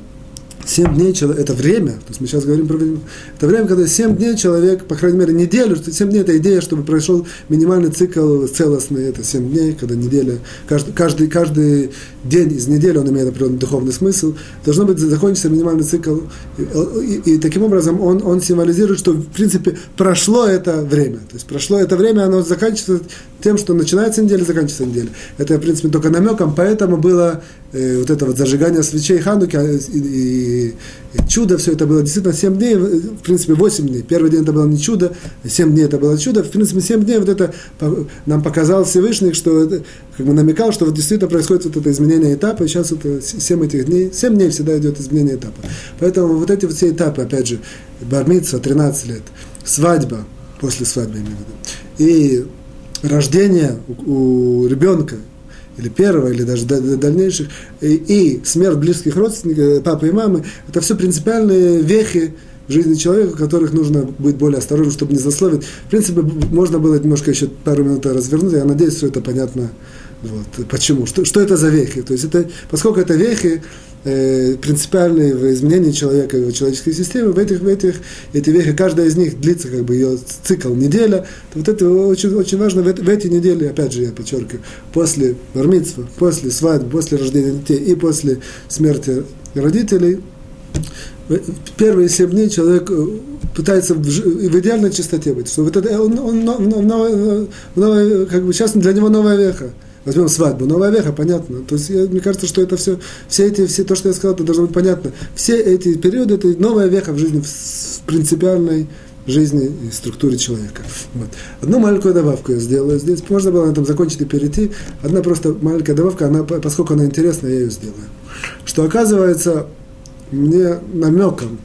семь дней, это время, то есть мы сейчас говорим про время, это время, когда семь дней человек, по крайней мере неделю, семь дней это идея, чтобы прошел минимальный цикл целостный, это семь дней, когда неделя, каждый, каждый, каждый день из недели, он имеет определенный духовный смысл, должно быть закончиться минимальный цикл, и, и, и таким образом он, он символизирует, что в принципе прошло это время, то есть прошло это время, оно заканчивается тем, что начинается неделя, заканчивается неделя. Это, в принципе, только намеком, поэтому было э, вот это вот зажигание свечей Хануки и, и, и чудо, все это было действительно семь дней, в принципе, восемь дней. Первый день это было не чудо, семь дней это было чудо. В принципе, семь дней вот это нам показал Всевышний, что это, как бы намекал, что вот действительно происходит вот это изменение этапа, и сейчас это семь этих дней, семь дней всегда идет изменение этапа. Поэтому вот эти вот все этапы, опять же, бармитсва, тринадцать лет, свадьба, после свадьбы, именно, и рождение у, у ребенка, или первого, или даже до, до дальнейших, и, и смерть близких родственников, папы и мамы, это все принципиальные вехи в жизни человека, которых нужно быть более осторожным, чтобы не засловить. В принципе, можно было немножко еще пару минут развернуть, я надеюсь, что это понятно. Вот. Почему? Что, что это за вехи? То есть это, поскольку это вехи, э, принципиальные в изменении человека и в человеческой системе, в этих, в этих, эти вехи, каждая из них длится, как бы ее цикл, неделя. Вот это очень, очень важно в, в эти недели, опять же, я подчеркиваю, после бармитсвы, после свадьбы, после рождения детей и после смерти родителей, первые семь дней человек пытается в, в идеальной чистоте быть. Что вот это, он, он, он, новое, новое, как бы сейчас для него новая веха. Возьмем свадьбу, новая веха, понятно. То есть я, мне кажется, что это все, все эти, все то, что я сказал, это должно быть понятно. Все эти периоды, это новая веха в жизни, в принципиальной жизни и структуре человека. Вот. Одну маленькую добавку я сделаю здесь. Можно было на этом закончить и перейти. Одна просто маленькая добавка, она, поскольку она интересная, я ее сделаю. Что оказывается, мне намеком,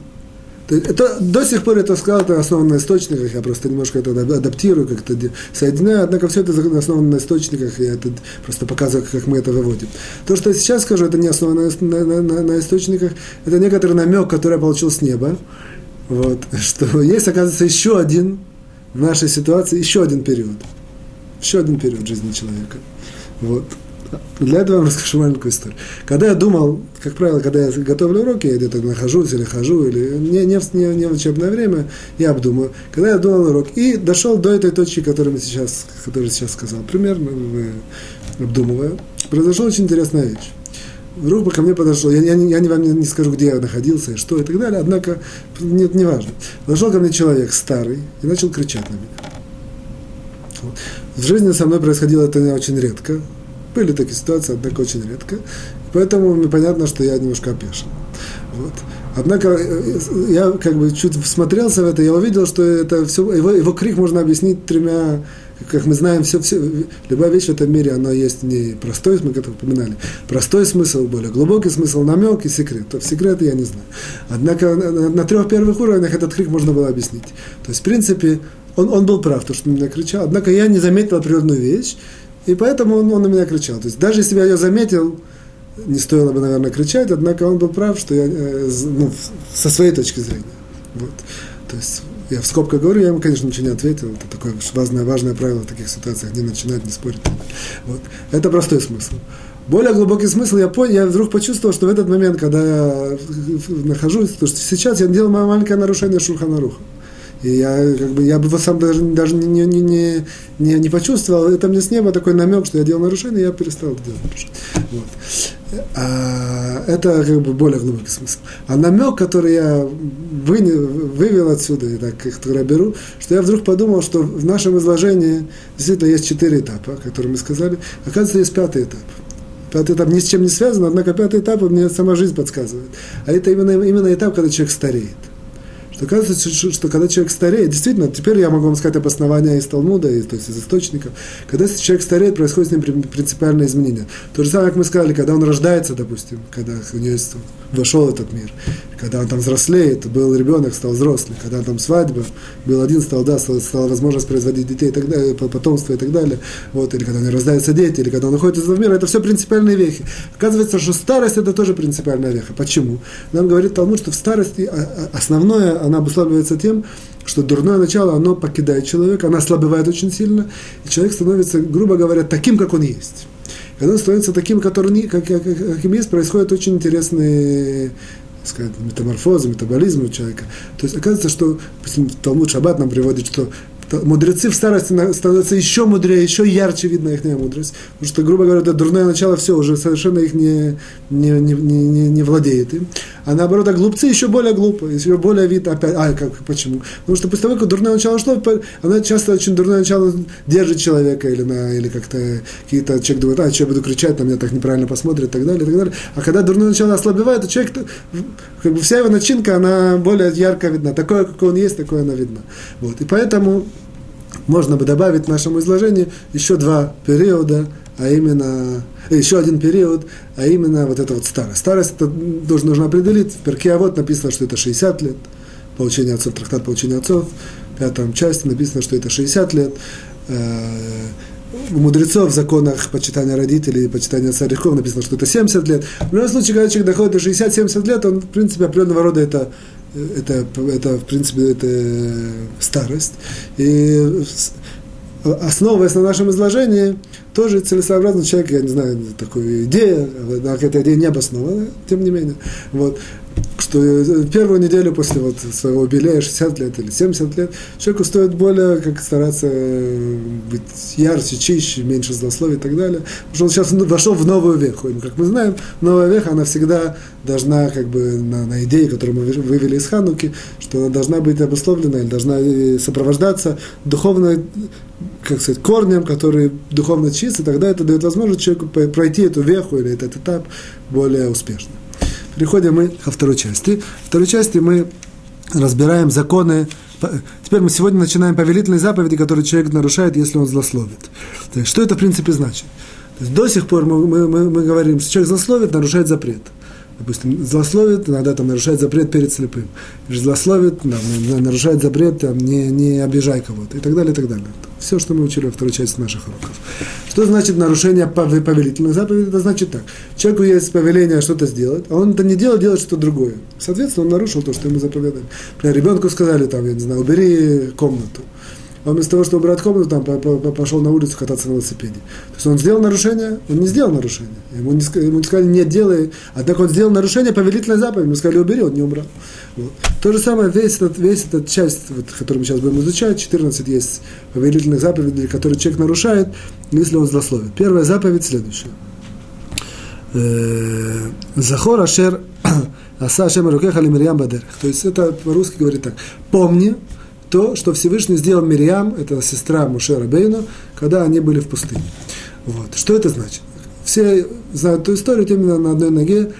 это, до сих пор это сказал, это основано на источниках, я просто немножко это адаптирую, как-то соединяю, однако все это основано на источниках, я это просто показываю, как мы это выводим. То, что я сейчас скажу, это не основано на, на, на, на источниках, это некоторый намек, который я получил с неба, вот, что есть, оказывается, еще один в нашей ситуации, еще один период, еще один период жизни человека, вот. Для этого я вам расскажу маленькую историю. Когда я думал, как правило, когда я готовлю уроки, я где-то нахожусь или хожу, или не, не, не в учебное время, я обдумываю. Когда я думал урок и дошел до этой точки, которую я сейчас, которую сейчас сказал, примерно обдумываю, произошла очень интересная вещь. Вдруг ко мне подошел, я, я, я вам не, не скажу, где я находился и что и так далее, однако, нет, не важно. Подошел ко мне человек старый и начал кричать на меня. В жизни со мной происходило это очень редко. Были такие ситуации, однако очень редко. Поэтому мне понятно, что я немножко опешил. Вот. Однако я как бы чуть всмотрелся в это, я увидел, что это все, его, его крик можно объяснить тремя, как мы знаем, все, все, любая вещь в этом мире, она есть не простой, мы как-то упоминали, простой смысл, более глубокий смысл, намек и секрет. То в секреты я не знаю. Однако на, на, на трех первых уровнях этот крик можно было объяснить. То есть, в принципе, он, он был прав, то, что на меня кричал. Однако я не заметил природную вещь, и поэтому он, он на меня кричал. То есть даже если бы я ее заметил, не стоило бы, наверное, кричать, однако он был прав, что я, ну, со своей точки зрения. Вот. То есть я в скобках говорю, я ему, конечно, ничего не ответил. Это такое важное, важное правило в таких ситуациях: не начинать, не спорить. Вот. Это простой смысл. Более глубокий смысл я понял, я вдруг почувствовал, что в этот момент, когда я нахожусь, потому что сейчас я делал маленькое нарушение Шулхан Аруха. И я как бы я бы сам даже, даже не, не, не, не, не почувствовал, это мне с неба такой намек, что я делал нарушение, и я перестал это делать. Вот. А это как бы более глубокий смысл. А намек, который я вынес, вывел отсюда, и так, который я беру, что я вдруг подумал, что в нашем изложении действительно есть четыре этапа, которые мы сказали, оказывается, есть пятый этап. Пятый этап ни с чем не связан, однако пятый этап мне сама жизнь подсказывает. А это именно, именно этап, когда человек стареет. Что кажется, что, что когда человек стареет, действительно, теперь я могу вам сказать обоснование из Талмуда, и, то есть из источников, когда человек стареет, происходит с ним принципиальное изменение. То же самое, как мы сказали, когда он рождается, допустим, когда у него есть, вошел этот мир, когда он там взрослеет, был ребенок, стал взрослый, когда там свадьба, был один, стал, да, стала, стала возможность производить детей и так далее, потомство и так далее, вот, или когда у него рождаются дети, или когда он уходит из этого мира, это все принципиальные вехи. Оказывается, что старость – это тоже принципиальная веха. Почему? Нам говорит Талмуд, что в старости основное, она обуславливается тем, что дурное начало, оно покидает человека, оно ослабевает очень сильно, и человек становится, грубо говоря, таким, как он есть. Когда он становится таким, который, как, как, каким есть, происходят очень интересные, так сказать, метаморфозы, метаболизм у человека. То есть оказывается, что, допустим, Талмуд Шаббат нам приводит, что мудрецы в старости становятся еще мудрее, еще ярче видна их мудрость. Потому что, грубо говоря, это дурное начало, все, уже совершенно их не, не, не, не, не владеет им. А наоборот, а глупцы еще более глупы, еще более вид опять. А как, почему? Потому что после того, как дурное начало шло, оно часто очень дурное начало держит человека, или, на, или как-то какие-то человек думает, а, что я буду кричать, на меня так неправильно посмотрят, и так далее, и так далее. А когда дурное начало ослабевает, то человек, как бы вся его начинка, она более ярко видна. Такое, какое он есть, такое она видна. Вот. И поэтому можно бы добавить к нашему изложению еще два периода, а именно, еще один период, а именно вот эта вот старость. Старость, это должен, нужно определить, в Перке Авот написано, что это шестьдесят лет, получение отцов, трактат «Получение отцов», в пятом части написано, что это шестьдесят лет, у мудрецов в законах почитания родителей и почитания отца грехов написано, что это семьдесят лет. В любом случае, когда человек доходит до шестидесяти-семидесяти лет, он, в принципе, определенного рода это, это, это в принципе, это старость. И основываясь на нашем изложении, тоже целесообразно человек, я не знаю, такую идею, однако эта идея не обоснована, тем не менее. Вот. Что первую неделю после вот своего юбилея, шестьдесят лет или семьдесят лет, человеку стоит более как стараться быть ярче, чище, меньше злословий и так далее. Потому что он сейчас вошел в новую веху. И, как мы знаем, новая веха, она всегда должна, как бы, на, на идее, которую мы вывели из Хануки, что она должна быть обусловлена или должна сопровождаться духовной, как сказать, корнем, который духовно чист, и тогда это дает возможность человеку пройти эту веху или этот этап более успешно. Переходим мы ко второй части. В второй части мы разбираем законы. Теперь мы сегодня начинаем повелительные заповеди, которые человек нарушает, если он злословит. То есть, что это в принципе значит? То есть, до сих пор мы, мы, мы, мы говорим, что человек злословит, нарушает запрет. Допустим, злословит, иногда там нарушает запрет перед слепым. Злословит, там, нарушает запрет, там, не, не обижай кого-то, и так далее, и так далее. Все, что мы учили во второй части наших уроков. Что значит нарушение повелительных заповедей? Это значит так. Человеку есть повеление что-то сделать, а он это не делает, делает что-то другое. Соответственно, он нарушил то, что ему заповедали. Например, ребенку сказали, там, я не знаю, убери комнату. Он вместо того, чтобы убрать комнату, там, пошел на улицу кататься на велосипеде. То есть он сделал нарушение, он не сделал нарушение. Ему не сказали, не делай. Однако он сделал нарушение повелительной заповеди. Ему сказали, убери, он не убрал. Вот. То же самое, весь этот, весь этот часть, вот, которую мы сейчас будем изучать, четырнадцать есть повелительных заповедей, которые человек нарушает, если он злословит. Первая заповедь следующая. Захор ашер аса ашем рукеха ли Мирьям бадерех. То есть это по-русски говорит так. Помни то, что Всевышний сделал Мирьям, это сестра Моше Рабейну, когда они были в пустыне. Вот. Что это значит? Все знают эту историю, именно на одной ноге.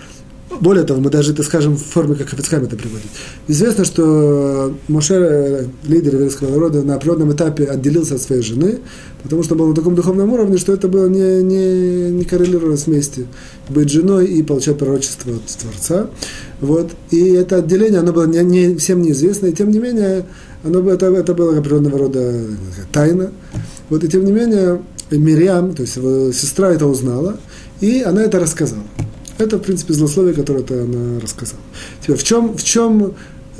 Более того, мы даже это скажем в форме, как Хафец Хаим это приводит. Известно, что Моше, лидер еврейского народа, на определенном этапе отделился от своей жены, потому что был на таком духовном уровне, что это было не, не, не коррелировано вместе. Быть женой и получать пророчество от Творца. Вот. И это отделение, оно было не, не, всем неизвестно, и тем не менее, оно, это, это было определенного рода тайна. Вот. И тем не менее, Мирьям, то есть его сестра, это узнала, и она это рассказала. Это, в принципе, злословие, которое она рассказала. Теперь, в чем, в чем...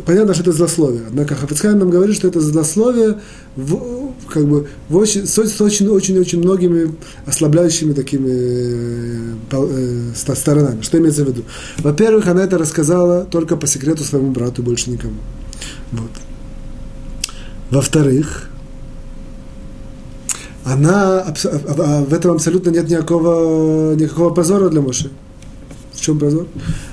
Понятно, что это злословие. Однако Хафец Хаим нам говорит, что это злословие в, как бы, в очень, с очень-очень многими ослабляющими такими э, э, сторонами. Что имеется в виду? Во-первых, она это рассказала только по секрету своему брату и больше никому. Вот. Во-вторых, она, а, а, в этом абсолютно нет никакого, никакого позора для Моши. В чем позор?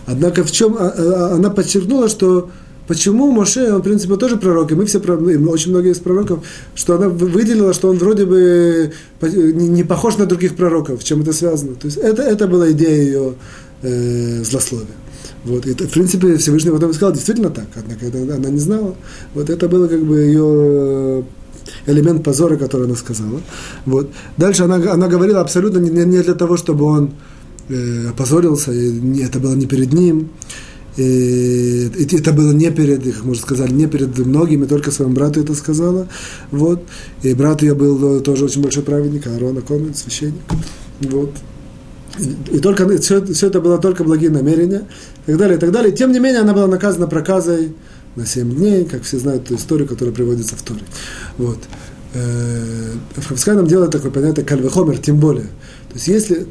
Однако в чем а, а, она подчеркнула, что почему Моше, он, в принципе, тоже пророк, и мы все пророки, очень многие из пророков, что она выделила, что он вроде бы не похож на других пророков, с чем это связано. То есть это, это была идея ее э, злословия. Вот. И, в принципе, Всевышний потом сказал, действительно так, однако это, она не знала. Вот это было как бы ее элемент позора, который она сказала. Вот. Дальше она, она говорила абсолютно не, не для того, чтобы он э, опозорился, и это было не перед ним. И это было не перед, их, можно сказать, не перед многими, только своему брату это сказала. Вот. И брат ее был тоже очень большой праведник, Аарон Акомен, священник. Вот. И только, все, все это было только благие намерения, и так далее, и так далее. Тем не менее, она была наказана проказой на семь дней, как все знают ту историю, которая приводится в Торе. Вот. В Хафецхае нам делают такое понятие «кальвехомер», тем более. То есть, если...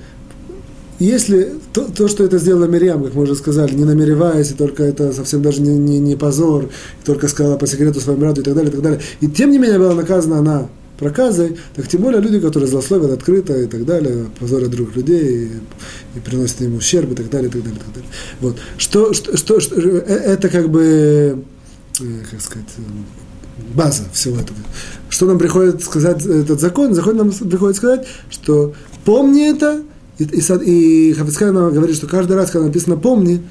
Если то, то, что это сделала Мирьям, как мы уже сказали, не намереваясь, и только это совсем даже не, не, не позор, только сказала по секрету своему брату и так далее, и так далее, и тем не менее была наказана она проказой, так тем более люди, которые злословят открыто и так далее, позорят других людей, и, и приносят им ущерб и так далее, и так далее, и так далее. Вот. Что, что, что, что, это как бы, как сказать, база всего этого. Что нам приходит сказать этот закон? Закон нам приходит сказать, что помни это. И, и, и Хафец Хаим нам говорит, что каждый раз, когда написано «помни»,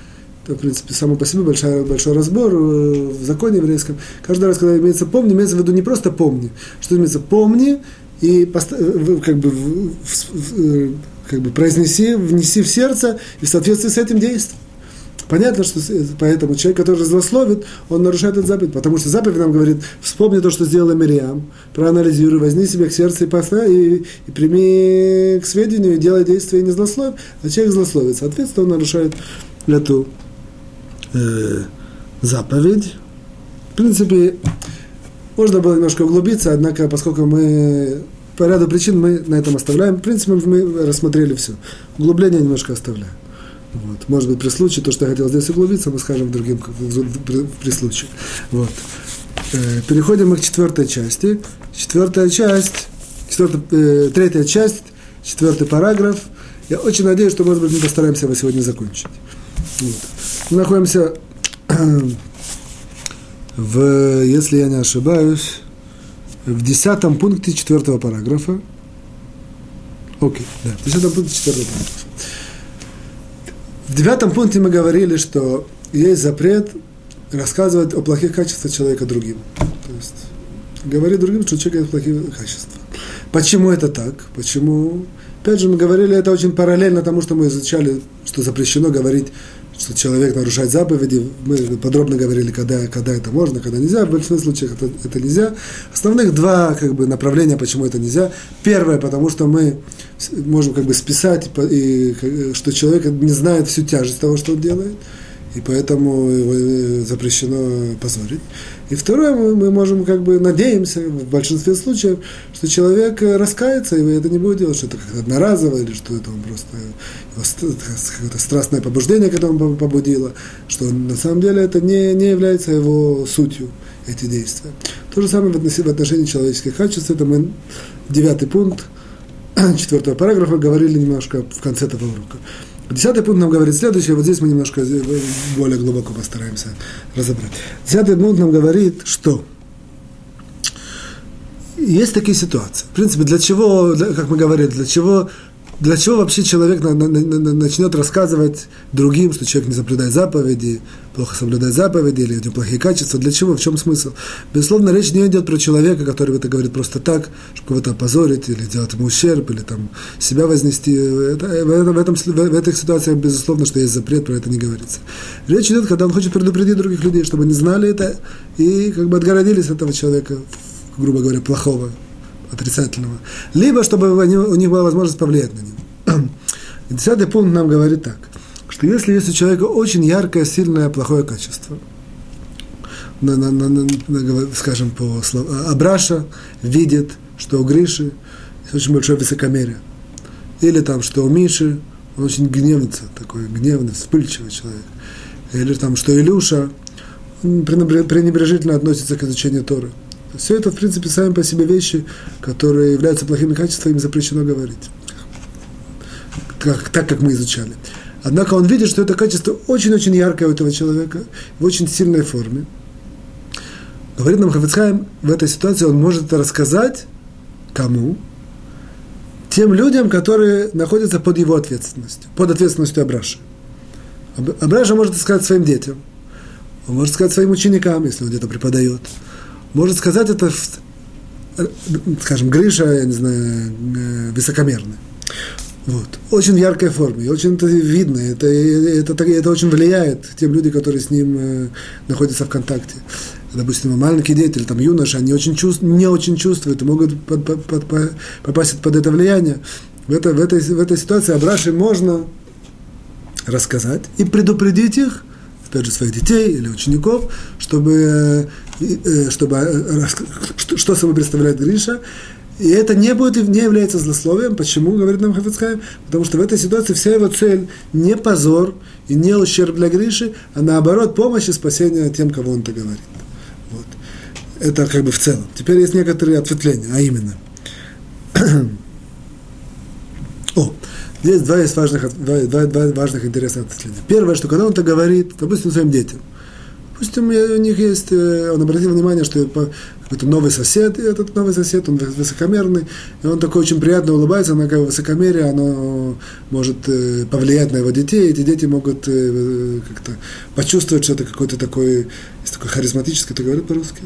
это, в принципе, само по себе большой, большой разбор в законе еврейском, каждый раз, когда имеется «помни», имеется в виду не просто «помни», что имеется «помни» и как бы, как бы произнеси, внеси в сердце и в соответствии с этим действием. Понятно, что поэтому человек, который злословит, он нарушает этот заповедь, потому что заповедь нам говорит, вспомни то, что сделала Мирьям, проанализируй, возьми себя к сердцу и, посна, и, и прими к сведению, и делай действия, и не злословь, а человек злословит. Соответственно, он нарушает эту э, заповедь. В принципе, можно было немножко углубиться, однако, поскольку мы по ряду причин мы на этом оставляем, в принципе, мы рассмотрели все. Углубление немножко оставляем. Вот. Может быть, при случае, то, что я хотел здесь углубиться, мы скажем другим при случае. Вот. Переходим мы к четвертой части. Четвертая часть, четвертая, э, третья часть, четвертый параграф. Я очень надеюсь, что, может быть, мы постараемся его сегодня закончить. Вот. Мы находимся в, если я не ошибаюсь, в десятом пункте четвертого параграфа. Окей, да, в десятом пункте четвертого параграфа. В девятом пункте мы говорили, что есть запрет рассказывать о плохих качествах человека другим. То есть, говори другим, что у человека есть плохие качества. Почему это так? Почему? Опять же, мы говорили, это очень параллельно тому, что мы изучали, что запрещено говорить, что человек нарушает заповеди. Мы подробно говорили, когда, когда это можно, когда нельзя. В большинстве случаев это, это нельзя. Основных два как бы, направления, почему это нельзя. Первое, потому что мы можем как бы списать, и, и, что человек не знает всю тяжесть того, что он делает, и поэтому его запрещено позорить. И второе, мы, мы можем как бы надеемся, в большинстве случаев, что человек раскается, и это не будет делать, что это как-то одноразово, или что это он просто его какое-то страстное побуждение к этому побудило, что на самом деле это не, не является его сутью, эти действия. То же самое в отношении, в отношении человеческих качеств, это мы девятый пункт, четвертого параграфа говорили немножко в конце этого урока. Десятый пункт нам говорит следующее, вот здесь мы немножко более глубоко постараемся разобрать. Десятый пункт нам говорит, что есть такие ситуации. В принципе, для чего, как мы говорили, для чего, для чего вообще человек на, на, на, начнет рассказывать другим, что человек не соблюдает заповеди, плохо соблюдает заповеди, или у него плохие качества. Для чего? В чем смысл? Безусловно, речь не идет про человека, который это говорит просто так, чтобы кого-то опозорить, или делать ему ущерб, или там себя вознести. Это, в, этом, в этих ситуациях, безусловно, что есть запрет, про это не говорится. Речь идет, когда он хочет предупредить других людей, чтобы они знали это, и как бы отгородились от этого человека, грубо говоря, плохого, отрицательного. Либо, чтобы они, у них была возможность повлиять на него. Десятый пункт нам говорит так. что если есть у человека очень яркое, сильное, плохое качество, на, на, на, на, на, скажем, по словам, Абраша видит, что у Гриши есть очень большое высокомерие, или там, что у Миши, он очень гневится, такой гневный, вспыльчивый человек, или там, что Илюша пренебрежительно относится к изучению Торы. Все это, в принципе, сами по себе вещи, которые являются плохими качествами, им запрещено говорить, как, так, как мы изучали. Однако он видит, что это качество очень-очень яркое у этого человека, в очень сильной форме. Говорит нам Хафец Хаим, в этой ситуации он может это рассказать кому? Тем людям, которые находятся под его ответственностью, под ответственностью Абраши. Абраша может сказать своим детям, он может сказать своим ученикам, если он где-то преподает. Может сказать это, скажем, Гриша, я не знаю, высокомерный. Вот. Очень в яркой форме, очень это видно, это, это, это очень влияет тем людям, которые с ним э, находятся в контакте. Допустим, маленькие дети или там юноши, они очень чувств, не очень чувствуют и могут под, под, под, под, попасть под это влияние. В, это, в, этой, в этой ситуации Абраше можно рассказать и предупредить их, опять же, своих детей или учеников, чтобы, чтобы что, что собой представляет Гриша. И это не, будет, не является злословием. Почему, говорит нам Хафец Хаим? Потому что в этой ситуации вся его цель не позор и не ущерб для Гриши, а наоборот помощь и спасение тем, кого он-то говорит. Вот. Это как бы в целом. Теперь есть некоторые ответвления, а именно. О, здесь два есть важных, два, два, два важных интересных ответвления. Первое, что когда он-то говорит, допустим, своим детям, допустим, у них есть, он обратил внимание, что какой-то новый сосед, и этот новый сосед, он высокомерный, и он такой очень приятно улыбается, но как бы высокомерие, оно может повлиять на его детей, эти дети могут как-то почувствовать, что это какой-то такой, есть такой харизматический, ты говоришь по-русски?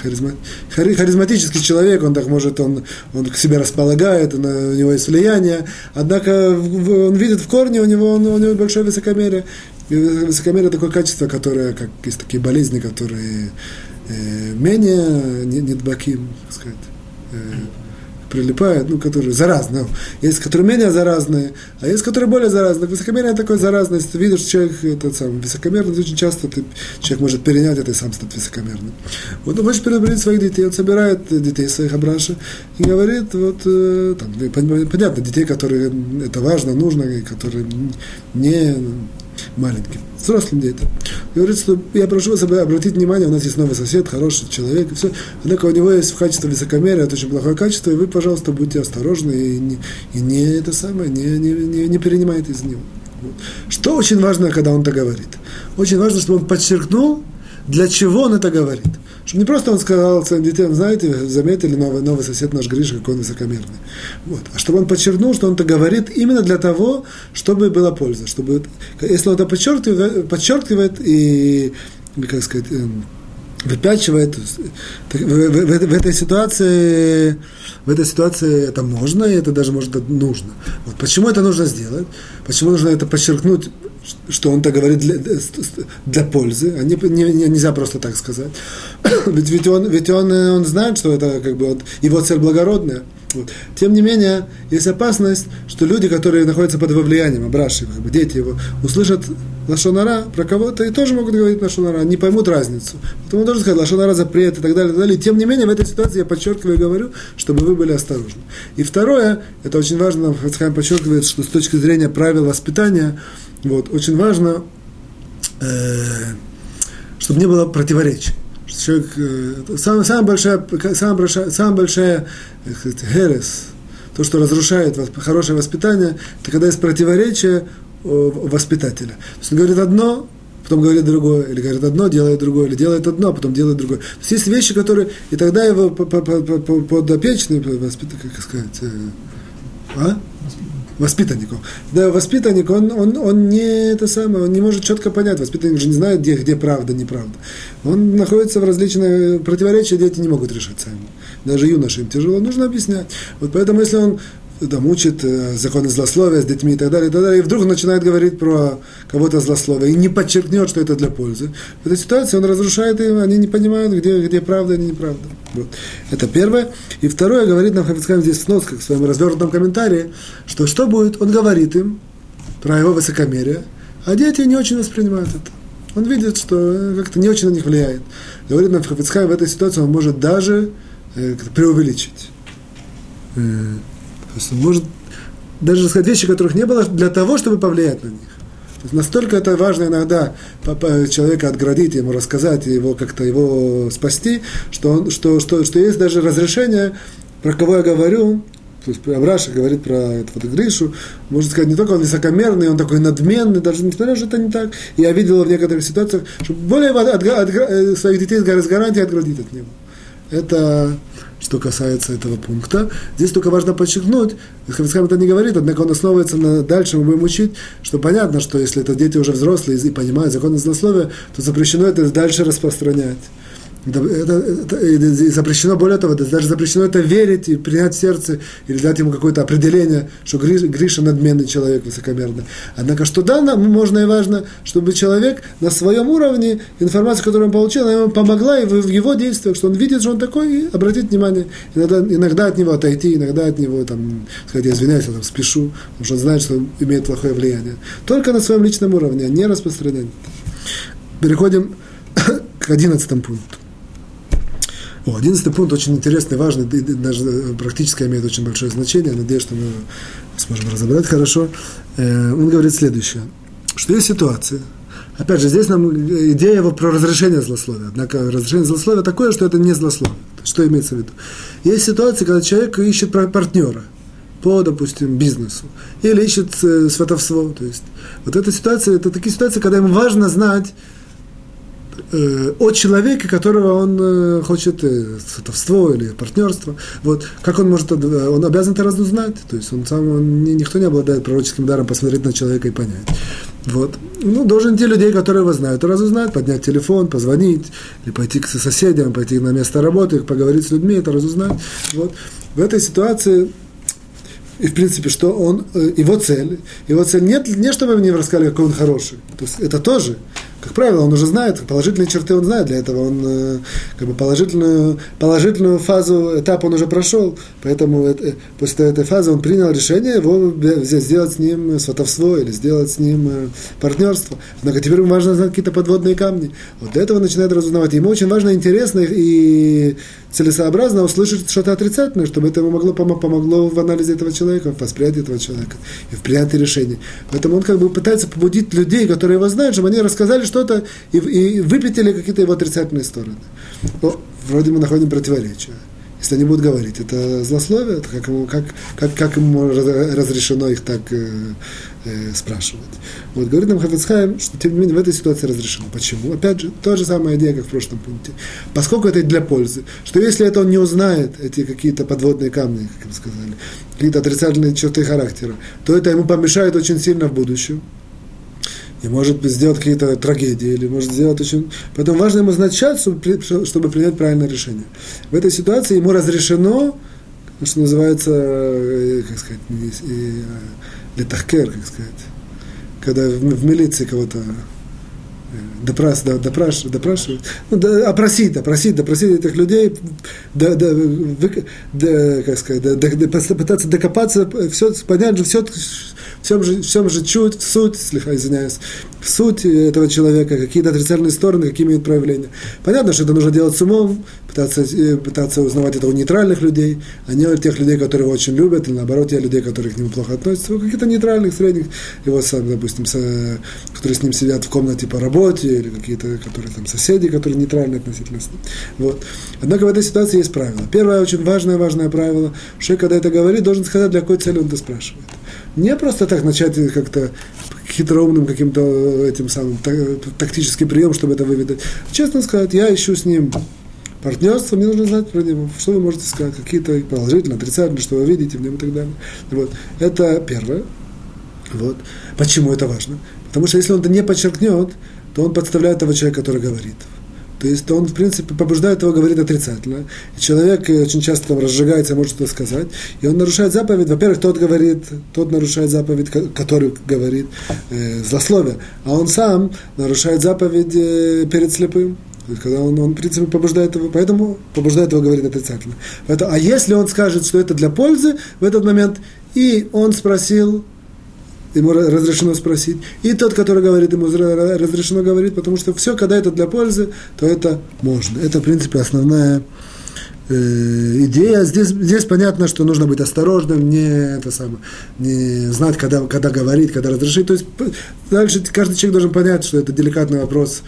Харизма, хари, харизматический человек, он так может, он, он к себе располагает, он, у него есть влияние, однако он видит в корне, у него, он, у него большое высокомерие. И высокомерие такое качество, которое, как есть такие болезни, которые э, менее недбаким, так сказать, э, прилипают, ну, которые заразные. Есть, которые менее заразные, а есть, которые более заразные. Высокомерие такое заразное. Если ты видишь, человек этот самый высокомерный, очень часто ты, человек может перенять это и сам стать высокомерным. Вот он хочет предупредить своих детей, он собирает детей своих Абраши и говорит, вот, там, понятно, детей, которые это важно, нужно, и которые не... маленьким, взрослым детям. Говорит, что я прошу вас обратить внимание, у нас есть новый сосед, хороший человек, и все. Однако у него есть в качестве высокомерия, это очень плохое качество, и вы, пожалуйста, будьте осторожны и не, и не это самое, не, не, не, не перенимайте из него. Вот. Что очень важно, когда он это говорит? Очень важно, чтобы он подчеркнул, для чего он это говорит. Чтобы не просто он сказал своим детям, знаете, заметили, новый, новый сосед наш Гриша, какой он высокомерный. Вот. А чтобы он подчеркнул, что он это говорит именно для того, чтобы была польза. Чтобы, если он это подчеркивает, подчеркивает и, как сказать, выпячивает, в, в, в, в, этой ситуации, в этой ситуации это можно, и это даже может быть нужно. Вот. Почему это нужно сделать? Почему нужно это подчеркнуть? Что он-то говорит для, для пользы, а не, не, нельзя просто так сказать. ведь ведь, он, ведь он, он знает, что это как бы он, его цель благородная. Вот. Тем не менее, есть опасность, что люди, которые находятся под его влиянием, Абраши, как бы дети его, услышат лашон ара про кого-то и тоже могут говорить лашон ара, не поймут разницу. Поэтому он должен сказать, лашон ара запрет и так далее, и так далее. И тем не менее, в этой ситуации я подчеркиваю и говорю, чтобы вы были осторожны. И второе, это очень важно, Хафец Хаим подчеркивает, что с точки зрения правил воспитания, вот, очень важно, э, чтобы не было противоречий. Человек, э, самая, самая большая, самая большая, самая большая сказать, херес, то, что разрушает хорошее воспитание, это когда есть противоречие воспитателя. То есть он говорит одно, потом говорит другое, или говорит одно, делает другое, или делает одно, а потом делает другое. То есть есть вещи, которые... И тогда его подопечный, как сказать... Э, а? Воспитанник. Да, воспитанник, он, он, он не это самое, он не может четко понять. Воспитанник же не знает, где, где правда, неправда. Он находится в различных противоречиях, дети не могут решать сами. Даже юноши им тяжело, нужно объяснять. Вот поэтому, если он там, учит э, законы злословия с детьми и так далее, и так далее, и вдруг начинает говорить про кого-то злословие и не подчеркнет, что это для пользы. В этой ситуации он разрушает им, они не понимают, где, где правда и неправда. Вот. Это первое. И второе, говорит нам Хафец Хаим здесь в сносках, в своем развернутом комментарии, что что будет, он говорит им про его высокомерие, А дети не очень воспринимают это. Он видит, что как-то не очень на них влияет. Говорит нам Хафец Хаим, в этой ситуации он может даже э, преувеличить. Э, то есть он может даже рассказать вещи, которых не было, для того, чтобы повлиять на них. То есть настолько это важно иногда человека отградить, ему рассказать, его как-то его спасти, что, он, что, что, что есть даже разрешение, про кого я говорю. То есть Раша говорит про этого Гришу, можно сказать, не только он высокомерный, он такой надменный, даже несмотря на то, что это не так. Я видела в некоторых ситуациях, что более от, от, от, своих детей с гарантией отградить от него. Это что касается этого пункта. Здесь только важно подчеркнуть, Хафец Хаим это не говорит, однако он основывается на дальше, мы будем учить, что понятно, что если это дети уже взрослые и понимают законы злословия, то запрещено это дальше распространять. Это, это, это, и запрещено, более того, даже запрещено это верить и принять в сердце, или дать ему какое-то определение, что Гриша, Гриша надменный человек, высокомерный. Однако, что да, нам можно и важно, чтобы человек на своем уровне, информацию, которую он получил, она ему помогла и в его действиях, что он видит, что он такой, и обратить внимание. Иногда, иногда от него отойти, иногда от него, там, сказать, я извиняюсь, я там спешу, потому что он знает, что он имеет плохое влияние. Только на своем личном уровне, а не распространять. Переходим к одиннадцатому пункту. Одиннадцатый пункт очень интересный, важный, даже практически имеет очень большое значение. Надеюсь, что мы сможем разобрать хорошо. Он говорит следующее, что есть ситуации. Опять же, здесь нам идея его про разрешение злословия. Однако разрешение злословия такое, что это не злословие. Что имеется в виду? Есть ситуации, когда человек ищет партнера по, допустим, бизнесу, или ищет сватовство. То есть вот эта ситуация, это такие ситуации, когда ему важно знать о человеке, которого он хочет, сватовство или партнерство. Вот. Как он может, он обязан это разузнать. То есть он сам, он, никто не обладает пророческим даром посмотреть на человека и понять. Вот. Ну, должен те людей, которые его знают, разузнать, поднять телефон, позвонить, или пойти к соседям, пойти на место работы, поговорить с людьми, это разузнать. Вот. В этой ситуации и, в принципе, что он, его цель, его цель нет, не чтобы мне рассказали, какой он хороший. То есть это тоже. Как правило, он уже знает, положительные черты он знает, для этого он как бы положительную, положительную фазу, этап он уже прошел, поэтому это, после этой фазы он принял решение его сделать с ним сватовство или сделать с ним партнерство. Однако теперь ему важно знать какие-то подводные камни. Вот для этого начинает разузнавать. Ему очень важно, интересно и целесообразно услышать что-то отрицательное, чтобы это ему могло, помогло в анализе этого человека, в восприятии этого человека и в принятии решений. Поэтому он как бы пытается побудить людей, которые его знают, чтобы они рассказали что-то и, и выпятили какие-то его отрицательные стороны. Но вроде мы находим противоречия. Если они будут говорить, это злословие, это как ему, как, как, как ему разрешено их так э, э, спрашивать. Вот, говорит нам Хафец Хаим, что тем не менее в этой ситуации разрешено. Почему? Опять же, та же самая идея, как в прошлом пункте. Поскольку это для пользы, что если это он не узнает, эти какие-то подводные камни, как мы сказали, какие-то отрицательные черты характера, то это ему помешает очень сильно в будущем. И может сделать какие-то трагедии, или может сделать очень... Поэтому важно ему знать сейчас, чтобы принять правильное решение. В этой ситуации ему разрешено, что называется, как сказать, литахкер, как сказать, когда в милиции кого-то допрас, допраш, допрашивают, ну, да, опросить, опросить, допросить этих людей, да, да, вы, да, как сказать, да, да, пытаться докопаться, все, понять же, все, в чем же, в чем же чуть, в суть, слегка извиняюсь, в суть этого человека, какие-то отрицательные стороны, какие имеют проявления. Понятно, что это нужно делать с умом, пытаться, пытаться узнавать это у нейтральных людей, а не у тех людей, которые его очень любят, или наоборот, тех людей, которые к нему плохо относятся, у каких-то нейтральных, средних, его сам, допустим, со, которые с ним сидят в комнате по работе, или какие-то, которые там соседи, которые нейтральны относительно. Вот. Однако в этой ситуации есть правило. Первое, очень важное, важное правило, что когда это говорит, должен сказать, для какой цели он это спрашивает. Не просто так начать как-то хитроумным каким-то этим самым тактическим приемом, чтобы это выведать. Честно сказать, я ищу с ним партнерство, мне нужно знать про него, что вы можете сказать, какие-то положительные, отрицательные, что вы видите в нем и так далее. Вот. Это первое. Вот. Почему это важно? Потому что если он это не подчеркнет, то он подставляет того человека, который говорит. То есть то он, в принципе, побуждает его говорить отрицательно. И человек очень часто там разжигается, может что-то сказать. И он нарушает заповедь. Во-первых, тот говорит, тот нарушает заповедь, который говорит э, злословие. А он сам нарушает заповедь э, перед слепым. То есть, когда он, он, в принципе, побуждает его, поэтому побуждает его говорить отрицательно. Поэтому, а если он скажет, что это для пользы в этот момент, и он спросил, ему разрешено спросить, и тот, который говорит, ему разрешено говорить, потому что все, когда это для пользы, то это можно. Это, в принципе, основная э, идея. Здесь, здесь понятно, что нужно быть осторожным, не, это самое, не знать, когда, когда говорить, когда разрешить. То есть дальше каждый человек должен понять, что это деликатный вопрос,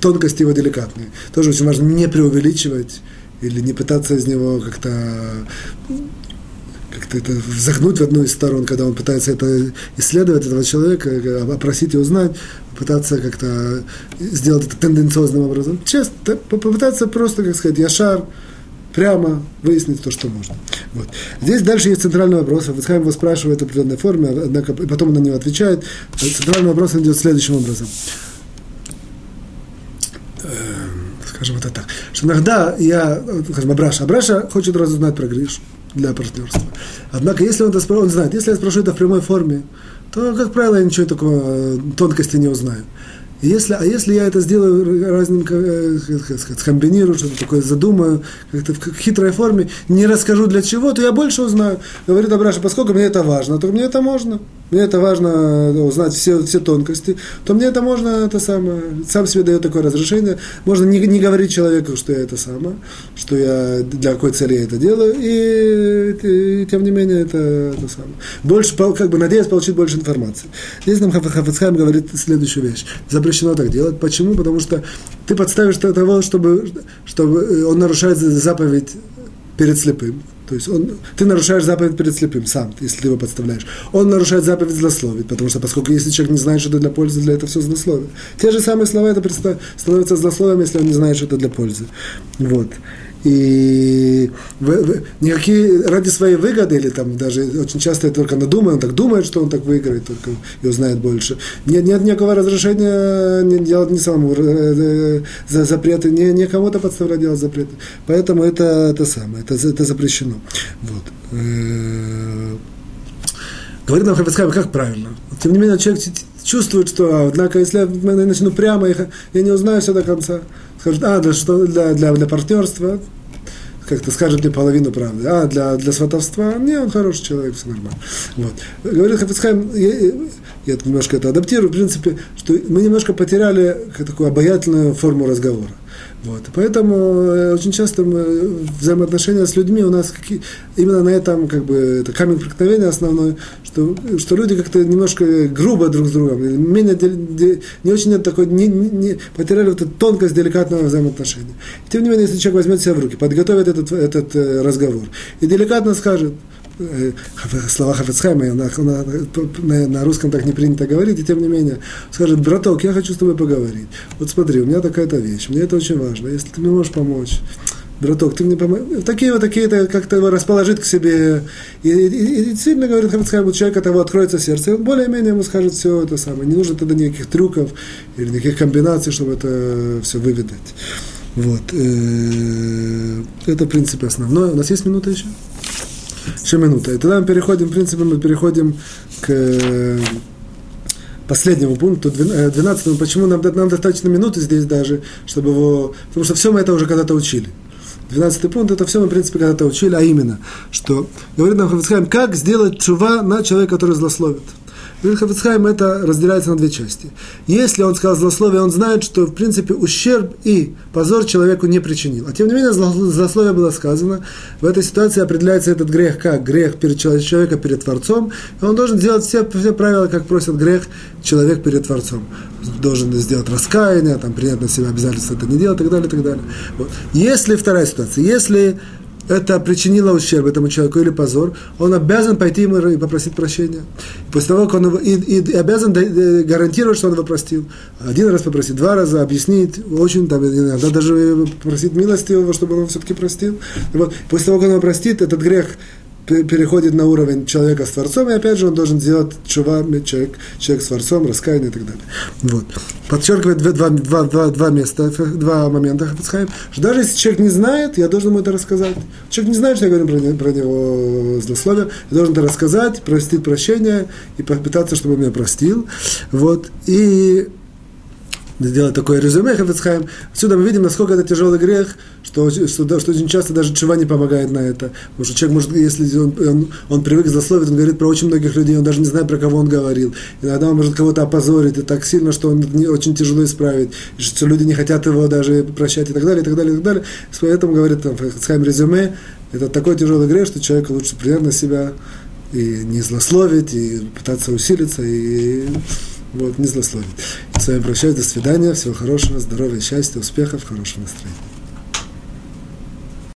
тонкости его деликатные. Тоже очень важно не преувеличивать или не пытаться из него как-то... как-то это загнуть в одну из сторон, когда он пытается это исследовать, этого человека, опросить и узнать, пытаться как-то сделать это тенденциозным образом. Честно, попытаться просто, как сказать, яшар, прямо выяснить то, что можно. Вот. Здесь дальше есть центральный вопрос. Хафец Хаим его спрашивает в определенной форме, однако потом он на него отвечает. Центральный вопрос он идет следующим образом. Скажем это так. Что иногда я, скажем, Абраша. Абраша хочет разузнать про Гришу для партнерства. Однако, если он это спро... он знает, если я спрошу это в прямой форме, то, как правило, я ничего такого тонкости не узнаю. И если... А если я это сделаю разненько, э, как сказать, скомбинирую, что-то такое задумаю, как-то в хитрой форме, не расскажу для чего, то я больше узнаю. Говорит Абраша, поскольку мне это важно, то мне это можно. Мне это важно узнать все, все тонкости, то мне это можно, это самое, сам себе дает такое разрешение. Можно не, не говорить человеку, что я это самое, что я, для какой цели я это делаю, и, и тем не менее это, это самое. Больше, как бы, надеюсь, получить больше информации. Здесь нам Хафец Хаим говорит следующую вещь. Запрещено так делать. Почему? Потому что ты подставишь того, чтобы, чтобы он нарушает заповедь перед слепым. То есть он, ты нарушаешь заповедь перед слепым сам, если ты его подставляешь. Он нарушает заповедь злословия, потому что, поскольку если человек не знает, что это для пользы, для этого все злословие. Те же самые слова это становятся злословием, если он не знает, что это для пользы. Вот. И вы, вы, никакие ради своей выгоды, или там даже очень часто только надумает, он так думает, что он так выиграет, только и узнает больше. Нет, нет никакого разрешения не делать не самому э, за запреты, не, не кому-то подставлять делать запреты. Поэтому это, это самое, это, это запрещено. Вот. Говорит нам Хафец Хаим, как правильно. Тем не менее, человек чувствует, что, однако, если я начну прямо, я не узнаю все до конца. Скажут, а, для, что, для, для, для партнерства, как-то скажет мне половину правды, а, для, для сватовства, не, он хороший человек, все нормально. Вот. Говорит Хафец Хаим, я, я немножко это адаптирую, в принципе, что мы немножко потеряли такую обаятельную форму разговора. Вот. Поэтому очень часто мы, взаимоотношения с людьми у нас какие, именно на этом, как бы, это камень преткновения основной, что, что люди как-то немножко грубо друг с другом, менее, не очень нет такой, не, не, потеряли вот эту тонкость деликатного взаимоотношения. И тем не менее, если человек возьмет себя в руки, подготовит этот, этот разговор и деликатно скажет, слова Хафец Хаима, на, на, на русском так не принято говорить, и тем не менее, скажет, браток, я хочу с тобой поговорить. Вот смотри, у меня такая-то вещь, мне это очень важно, если ты мне можешь помочь, браток, ты мне поможешь. Такие вот, такие-то, как-то его расположит к себе. И, и, и сильно, говорит Хафец Хаим, у человека того откроется сердце, и он более-менее ему скажет все это самое. Не нужно тогда никаких трюков или никаких комбинаций, чтобы это все выведать. Вот. Это, в принципе, основное. У нас есть минута еще? Еще минута. И тогда мы переходим, в принципе, мы переходим к последнему пункту, двенадцатому. Почему нам, нам достаточно минуты здесь даже, чтобы его... Потому что все мы это уже когда-то учили. Двенадцатый пункт, это все мы, в принципе, когда-то учили, а именно, что... Говорит нам Хафец Хаим, как сделать чува на человека, который злословит. Говорит Хафец Хаим, это разделяется на две части. Если он сказал злословие, он знает, что, в принципе, ущерб и позор человеку не причинил. А тем не менее, злословие было сказано. В этой ситуации определяется этот грех как грех перед человеком, перед Творцом. И он должен делать все, все правила, как просит грех человек перед Творцом. Должен сделать раскаяние, там, принять на себя обязательства это не делать, и так далее, и так далее. Вот. Если вторая ситуация, если... это причинило ущерб этому человеку или позор, он обязан пойти ему и попросить прощения. И после того, как он и, и обязан гарантировать, что он его простил. Один раз попросить, два раза объяснить, очень, там, иногда даже попросить милости его, чтобы он его все-таки простил. Вот. После того, как он его простит, этот грех переходит на уровень человека с Творцом, и опять же он должен делать чува, человек, человек с Творцом, раскаяние и так далее. Вот. Подчеркивает два, два, два, два места, два момента Хафец Хаим, что даже если человек не знает, я должен ему это рассказать. Человек не знает, что я говорю про, про него злословие, я должен это рассказать, простить прощения и попытаться, чтобы он меня простил. Вот. И сделать такое резюме Хафец Хаим. Отсюда мы видим, насколько это тяжелый грех, что, что, что очень часто даже тшува не помогает на это. Потому что человек может, если он, он, он привык злословить, он говорит про очень многих людей, он даже не знает, про кого он говорил. Иногда он может кого-то опозорить, и так сильно, что он не, очень тяжело исправить, что люди не хотят его даже прощать, и так далее, и так далее, и так далее. Поэтому, говорит Хафец Хаим, резюме, это такой тяжелый грех, что человеку лучше принять на себя и не злословить, и пытаться усилиться, и вот, не злословить. С вами прощаюсь, до свидания, всего хорошего, здоровья, счастья, успехов, хорошего настроения.